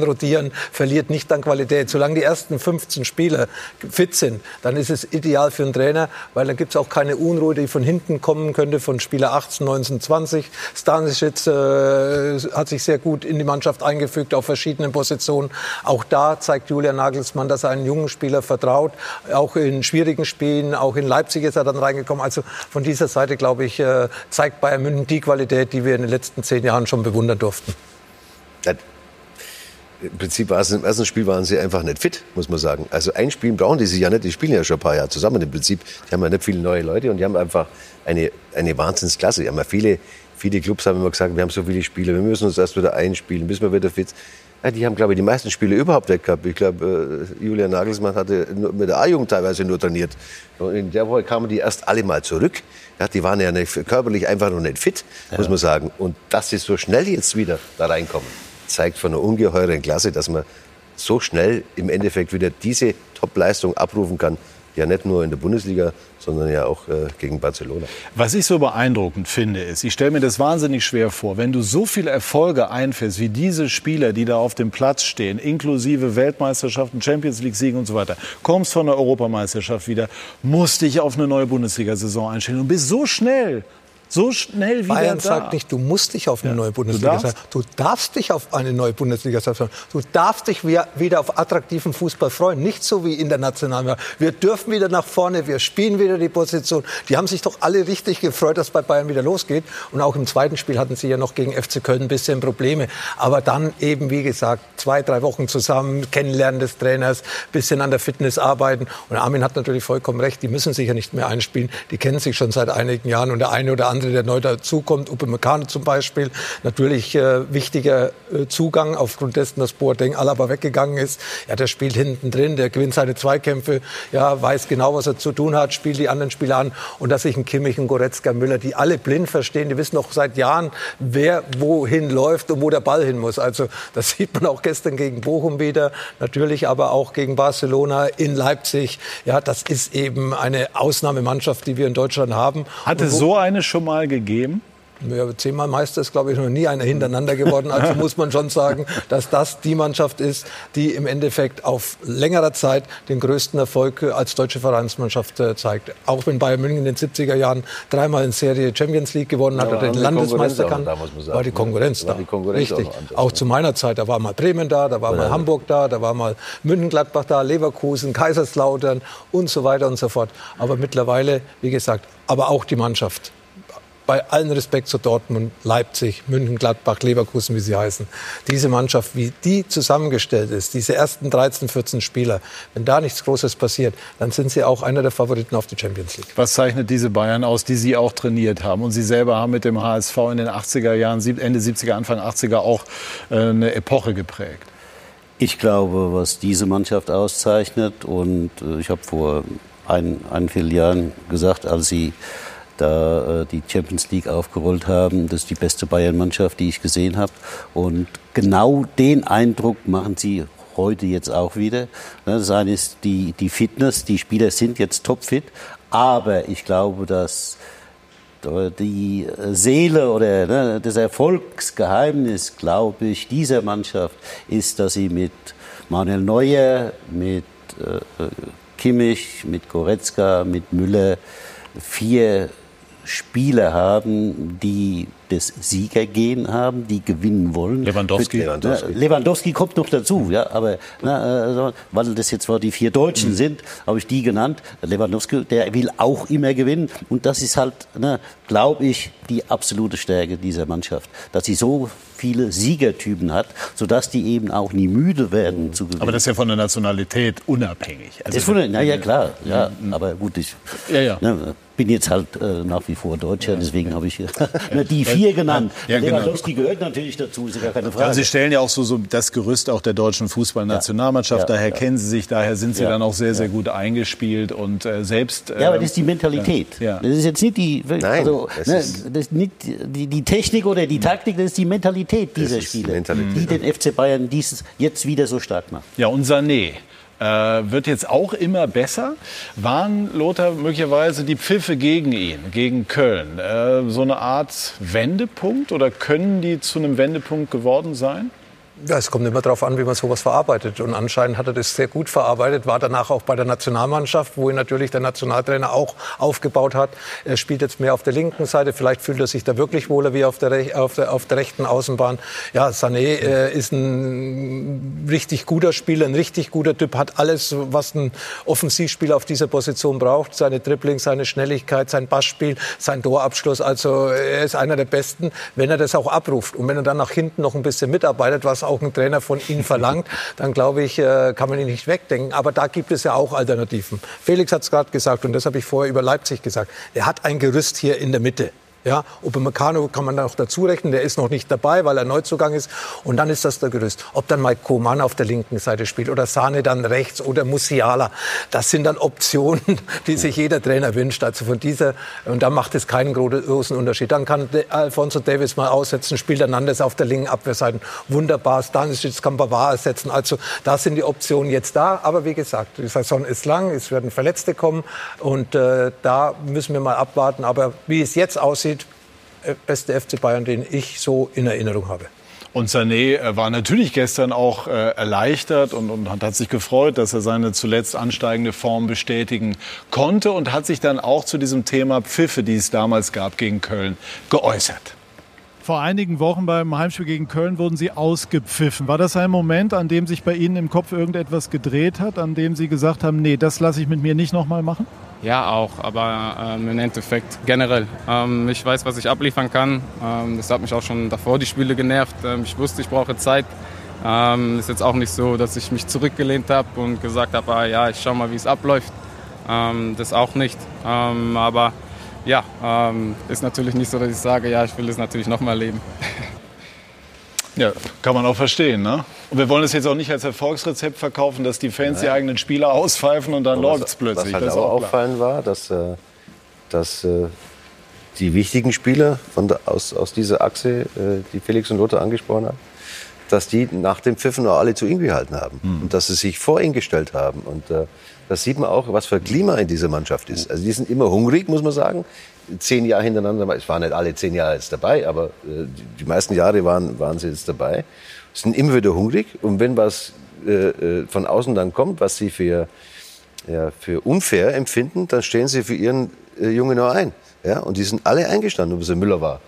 rotieren, verliert nicht an Qualität. Solange die ersten 15 Spieler fit sind, dann ist es ideal für einen Trainer, weil dann gibt es auch keine Unruhe, die von hinten kommen könnte, von Spieler 18, 19, 20. Stanisic hat sich sehr gut in die Mannschaft eingefügt, auf verschiedenen Positionen. Auch da zeigt Julian Nagelsmann, dass er einen jungen Spieler vertraut. Auch in schwierigen Spielen, auch in Leipzig ist er dann reingekommen. Also von dieser Seite, glaube ich, zeigt Bayern München die Qualität, die wir in den letzten 10 Jahren schon bewundern durften. Im Prinzip war es im ersten Spiel, waren sie einfach nicht fit, muss man sagen. Also ein Spiel brauchen die sich ja nicht, die spielen ja schon ein paar Jahre zusammen im Prinzip. Die haben ja nicht viele neue Leute und die haben einfach eine Wahnsinnsklasse. Die haben ja viele Clubs haben immer gesagt, wir haben so viele Spiele, wir müssen uns erst wieder einspielen, bis wir wieder fit sind. Ja, die haben, glaube ich, die meisten Spiele überhaupt nicht gehabt. Ich glaube, Julian Nagelsmann hatte mit der A-Jugend teilweise nur trainiert. Und in der Woche kamen die erst alle mal zurück. Ja, die waren ja nicht, körperlich einfach noch nicht fit, muss man sagen. Und dass sie so schnell jetzt wieder da reinkommen, zeigt von einer ungeheuren Klasse, dass man so schnell im Endeffekt wieder diese Top-Leistung abrufen kann. Ja, nicht nur in der Bundesliga, sondern ja auch gegen Barcelona. Was ich so beeindruckend finde, ist, ich stelle mir das wahnsinnig schwer vor, wenn du so viele Erfolge einfährst, wie diese Spieler, die da auf dem Platz stehen, inklusive Weltmeisterschaften, Champions League-Siegen und so weiter, kommst von der Europameisterschaft wieder, musst dich auf eine neue Bundesliga-Saison einstellen und bist so schnell wieder Bayern da. Sagt nicht, du musst dich auf eine neue Bundesliga sein. Du darfst dich auf eine neue Bundesliga sein. Du darfst dich wieder auf attraktiven Fußball freuen. Nicht so wie international. Wir dürfen wieder nach vorne, wir spielen wieder die Position. Die haben sich doch alle richtig gefreut, dass bei Bayern wieder losgeht. Und auch im zweiten Spiel hatten sie ja noch gegen FC Köln ein bisschen Probleme. Aber dann eben, wie gesagt, 2-3 Wochen zusammen, Kennenlernen des Trainers, ein bisschen an der Fitness arbeiten. Und Armin hat natürlich vollkommen recht, die müssen sich ja nicht mehr einspielen. Die kennen sich schon seit einigen Jahren und der eine oder andere, der neu dazukommt, Upamecano zum Beispiel, natürlich wichtiger Zugang aufgrund dessen, dass Boateng Alaba weggegangen ist. Ja, der spielt hinten drin, der gewinnt seine Zweikämpfe, ja, weiß genau, was er zu tun hat, spielt die anderen Spieler an. Und dass sich ein Kimmich, ein Goretzka, Müller, die alle blind verstehen, die wissen noch seit Jahren, wer wohin läuft und wo der Ball hin muss. Also das sieht man auch gestern gegen Bochum wieder, natürlich aber auch gegen Barcelona, in Leipzig. Ja, das ist eben eine Ausnahmemannschaft, die wir in Deutschland haben. Hatte so eine schon mal gegeben? Ja, 10-mal Meister ist, glaube ich, noch nie einer hintereinander geworden. Also muss man schon sagen, dass das die Mannschaft ist, die im Endeffekt auf längerer Zeit den größten Erfolg als deutsche Vereinsmannschaft zeigt. Auch wenn Bayern München in den 70er Jahren 3-mal in Serie Champions League gewonnen hat, oder den Landesmeister kann, war die Konkurrenz da. Richtig. Auch zu meiner Zeit, da war mal Bremen da war mal Hamburg da war mal Mönchengladbach da, Leverkusen, Kaiserslautern und so weiter und so fort. Aber mittlerweile, wie gesagt, aber auch die Mannschaft. Bei allen Respekt zu Dortmund, Leipzig, Mönchengladbach, Leverkusen, wie sie heißen. Diese Mannschaft, wie die zusammengestellt ist, diese ersten 13, 14 Spieler, wenn da nichts Großes passiert, dann sind sie auch einer der Favoriten auf die Champions League. Was zeichnet diese Bayern aus, die Sie auch trainiert haben? Und Sie selber haben mit dem HSV in den 80er Jahren, Ende 70er, Anfang 80er auch eine Epoche geprägt. Ich glaube, was diese Mannschaft auszeichnet, und ich habe vor ein, 4 Jahren gesagt, als sie da die Champions League aufgerollt haben. Das ist die beste Bayern-Mannschaft, die ich gesehen habe. Und genau den Eindruck machen sie heute jetzt auch wieder. Das eine ist die Fitness, die Spieler sind jetzt topfit, aber ich glaube, dass die Seele oder das Erfolgsgeheimnis, glaube ich, dieser Mannschaft ist, dass sie mit Manuel Neuer, mit Kimmich, mit Goretzka, mit Müller 4 Spieler haben, die das Siegergehen haben, die gewinnen wollen. Lewandowski kommt noch dazu, ja, aber weil das jetzt zwar die 4 Deutschen sind, habe ich die genannt. Lewandowski, der will auch immer gewinnen. Und das ist halt, glaube ich, die absolute Stärke dieser Mannschaft, dass sie so viele Siegertypen hat, sodass die eben auch nie müde werden zu gewinnen. Aber das ist ja von der Nationalität unabhängig. Also klar. Ja, aber gut, ich bin jetzt halt nach wie vor Deutscher, deswegen habe ich die 4 genannt. Ja, Lewandowski gehört natürlich dazu, ist ja gar keine Frage. Also Sie stellen ja auch so das Gerüst auch der deutschen Fußballnationalmannschaft, daher kennen Sie sich, daher sind Sie dann auch sehr, sehr gut eingespielt und selbst... Ja, aber das ist die Mentalität. Ja. Das ist jetzt nicht die Technik oder die Taktik, das ist die Mentalität dieser Spieler, die den FC Bayern jetzt wieder so stark macht. Ja, und Sané wird jetzt auch immer besser. Waren, Lothar, möglicherweise die Pfiffe gegen ihn, gegen Köln, so eine Art Wendepunkt oder können die zu einem Wendepunkt geworden sein? Ja, es kommt immer darauf an, wie man sowas verarbeitet. Und anscheinend hat er das sehr gut verarbeitet, war danach auch bei der Nationalmannschaft, wo ihn natürlich der Nationaltrainer auch aufgebaut hat. Er spielt jetzt mehr auf der linken Seite, vielleicht fühlt er sich da wirklich wohler wie auf der rechten Außenbahn. Ja, Sané ist ein richtig guter Spieler, ein richtig guter Typ, hat alles, was ein Offensivspieler auf dieser Position braucht. Seine Dribblings, seine Schnelligkeit, sein Passspiel, sein Torabschluss. Also er ist einer der Besten, wenn er das auch abruft. Und wenn er dann nach hinten noch ein bisschen mitarbeitet, was auch ein Trainer von ihm verlangt, dann glaube ich, kann man ihn nicht wegdenken. Aber da gibt es ja auch Alternativen. Felix hat es gerade gesagt und das habe ich vorher über Leipzig gesagt. Er hat ein Gerüst hier in der Mitte. Ja, Upamecano kann man auch dazu rechnen, der ist noch nicht dabei, weil er Neuzugang ist. Und dann ist das der Gerüst. Ob dann Mike Coman auf der linken Seite spielt oder Sane dann rechts oder Musiala, das sind dann Optionen, die sich jeder Trainer wünscht. Also von dieser, und da macht es keinen großen Unterschied. Dann kann Alphonso Davies mal aussetzen, spielt Hernandez auf der linken Abwehrseite. Wunderbar, Stanisic kann Pavard ersetzen. Also da sind die Optionen jetzt da. Aber wie gesagt, die Saison ist lang, es werden Verletzte kommen. Und da müssen wir mal abwarten. Aber wie es jetzt aussieht, beste FC Bayern, den ich so in Erinnerung habe. Und Sané war natürlich gestern auch erleichtert und hat sich gefreut, dass er seine zuletzt ansteigende Form bestätigen konnte und hat sich dann auch zu diesem Thema Pfiffe, die es damals gab gegen Köln, geäußert. Vor einigen Wochen beim Heimspiel gegen Köln wurden Sie ausgepfiffen. War das ein Moment, an dem sich bei Ihnen im Kopf irgendetwas gedreht hat, an dem Sie gesagt haben, nee, das lasse ich mit mir nicht nochmal machen? Ja, auch, aber im Endeffekt generell. Ich weiß, was ich abliefern kann. Das hat mich auch schon davor die Spiele genervt. Ich wusste, ich brauche Zeit. Ist jetzt auch nicht so, dass ich mich zurückgelehnt habe und gesagt habe, ich schau mal, wie es abläuft. Das auch nicht. Aber ja, ist natürlich nicht so, dass ich sage, ich will es natürlich noch mal erleben. Ja, kann man auch verstehen, ne? Und wir wollen es jetzt auch nicht als Erfolgsrezept verkaufen, dass die Fans die eigenen Spieler auspfeifen und dann läuft es plötzlich. Was halt das auch auffallend war, dass die wichtigen Spieler aus dieser Achse, die Felix und Lothar angesprochen haben, dass die nach dem Pfiffen auch alle zu ihm gehalten haben und dass sie sich vor ihn gestellt haben. Und das sieht man auch, was für Klima in dieser Mannschaft ist. Also die sind immer hungrig, muss man sagen. 10 Jahre hintereinander, es waren nicht alle 10 Jahre jetzt dabei, aber die meisten Jahre waren sie jetzt dabei, sind immer wieder hungrig. Und wenn was von außen dann kommt, was sie für unfair empfinden, dann stehen sie für ihren Jungen noch ein. Ja? Und die sind alle eingestanden, ob es ein Müller war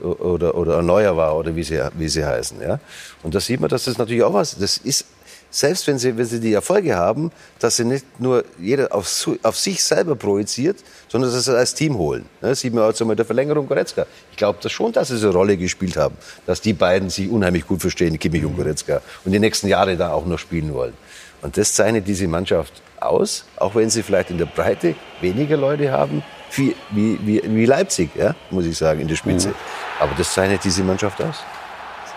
oder ein Neuer war oder wie sie heißen. Ja? Und da sieht man, dass das natürlich auch was, das ist, selbst wenn sie die Erfolge haben, dass sie nicht nur jeder auf sich selber projiziert, sondern dass sie es als Team holen. Das sieht man auch mit der Verlängerung Goretzka. Ich glaube das schon, dass sie so eine Rolle gespielt haben, dass die beiden sich unheimlich gut verstehen, Kimmich und Goretzka, und die nächsten Jahre da auch noch spielen wollen. Und das zeichnet diese Mannschaft aus, auch wenn sie vielleicht in der Breite weniger Leute haben, wie Leipzig, ja, muss ich sagen, in der Spitze. Aber das zeichnet diese Mannschaft aus.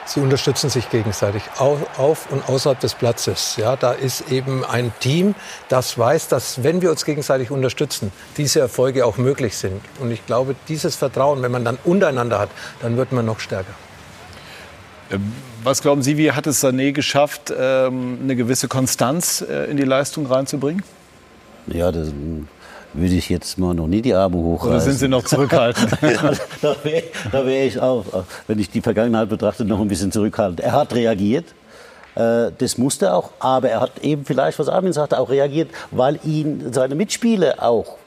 Sie unterstützen sich gegenseitig, auf und außerhalb des Platzes. Ja, da ist eben ein Team, das weiß, dass, wenn wir uns gegenseitig unterstützen, diese Erfolge auch möglich sind. Und ich glaube, dieses Vertrauen, wenn man dann untereinander hat, dann wird man noch stärker. Was glauben Sie, wie hat es Sané geschafft, eine gewisse Konstanz in die Leistung reinzubringen? Ja, das würde ich jetzt mal noch nie die Arme hochreißen. Oder sind Sie noch zurückhaltend? Da wäre ich auch, wenn ich die Vergangenheit betrachte, noch ein bisschen zurückhaltend. Er hat reagiert. Das musste er auch, aber er hat eben vielleicht, was Armin sagte, auch reagiert, weil ihn seine Mitspieler auch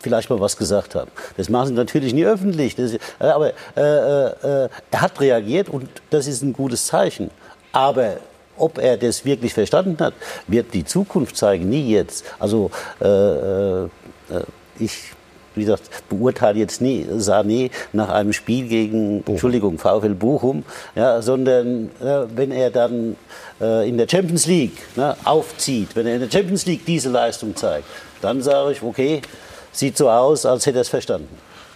vielleicht mal was gesagt haben. Das machen sie natürlich nie öffentlich, aber er hat reagiert und das ist ein gutes Zeichen. Aber ob er das wirklich verstanden hat, wird die Zukunft zeigen, nie jetzt. Also ich, wie gesagt, beurteile jetzt nie Sané nach einem Spiel gegen, VfL Bochum, ja, sondern wenn er dann in der Champions League aufzieht, wenn er in der Champions League diese Leistung zeigt, dann sage ich, okay, sieht so aus, als hätte er es verstanden.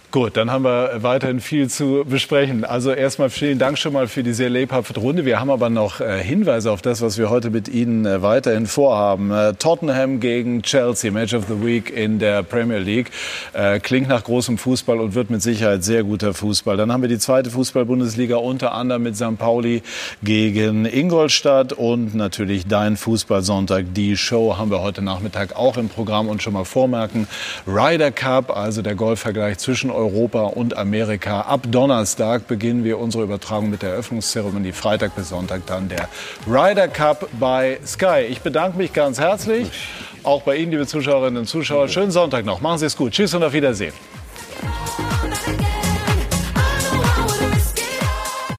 Gut, dann haben wir weiterhin viel zu besprechen. Also erstmal vielen Dank schon mal für die sehr lebhafte Runde. Wir haben aber noch Hinweise auf das, was wir heute mit Ihnen weiterhin vorhaben. Tottenham gegen Chelsea, Match of the Week in der Premier League. Klingt nach großem Fußball und wird mit Sicherheit sehr guter Fußball. Dann haben wir die zweite Fußball-Bundesliga unter anderem mit St. Pauli gegen Ingolstadt. Und natürlich dein Fußballsonntag, die Show, haben wir heute Nachmittag auch im Programm. Und schon mal vormerken, Ryder Cup, also der Golfvergleich zwischen Europa und Amerika. Ab Donnerstag beginnen wir unsere Übertragung mit der Eröffnungszeremonie. Freitag bis Sonntag dann der Ryder Cup bei Sky. Ich bedanke mich ganz herzlich. Auch bei Ihnen, liebe Zuschauerinnen und Zuschauer. Schönen Sonntag noch. Machen Sie es gut. Tschüss und auf Wiedersehen.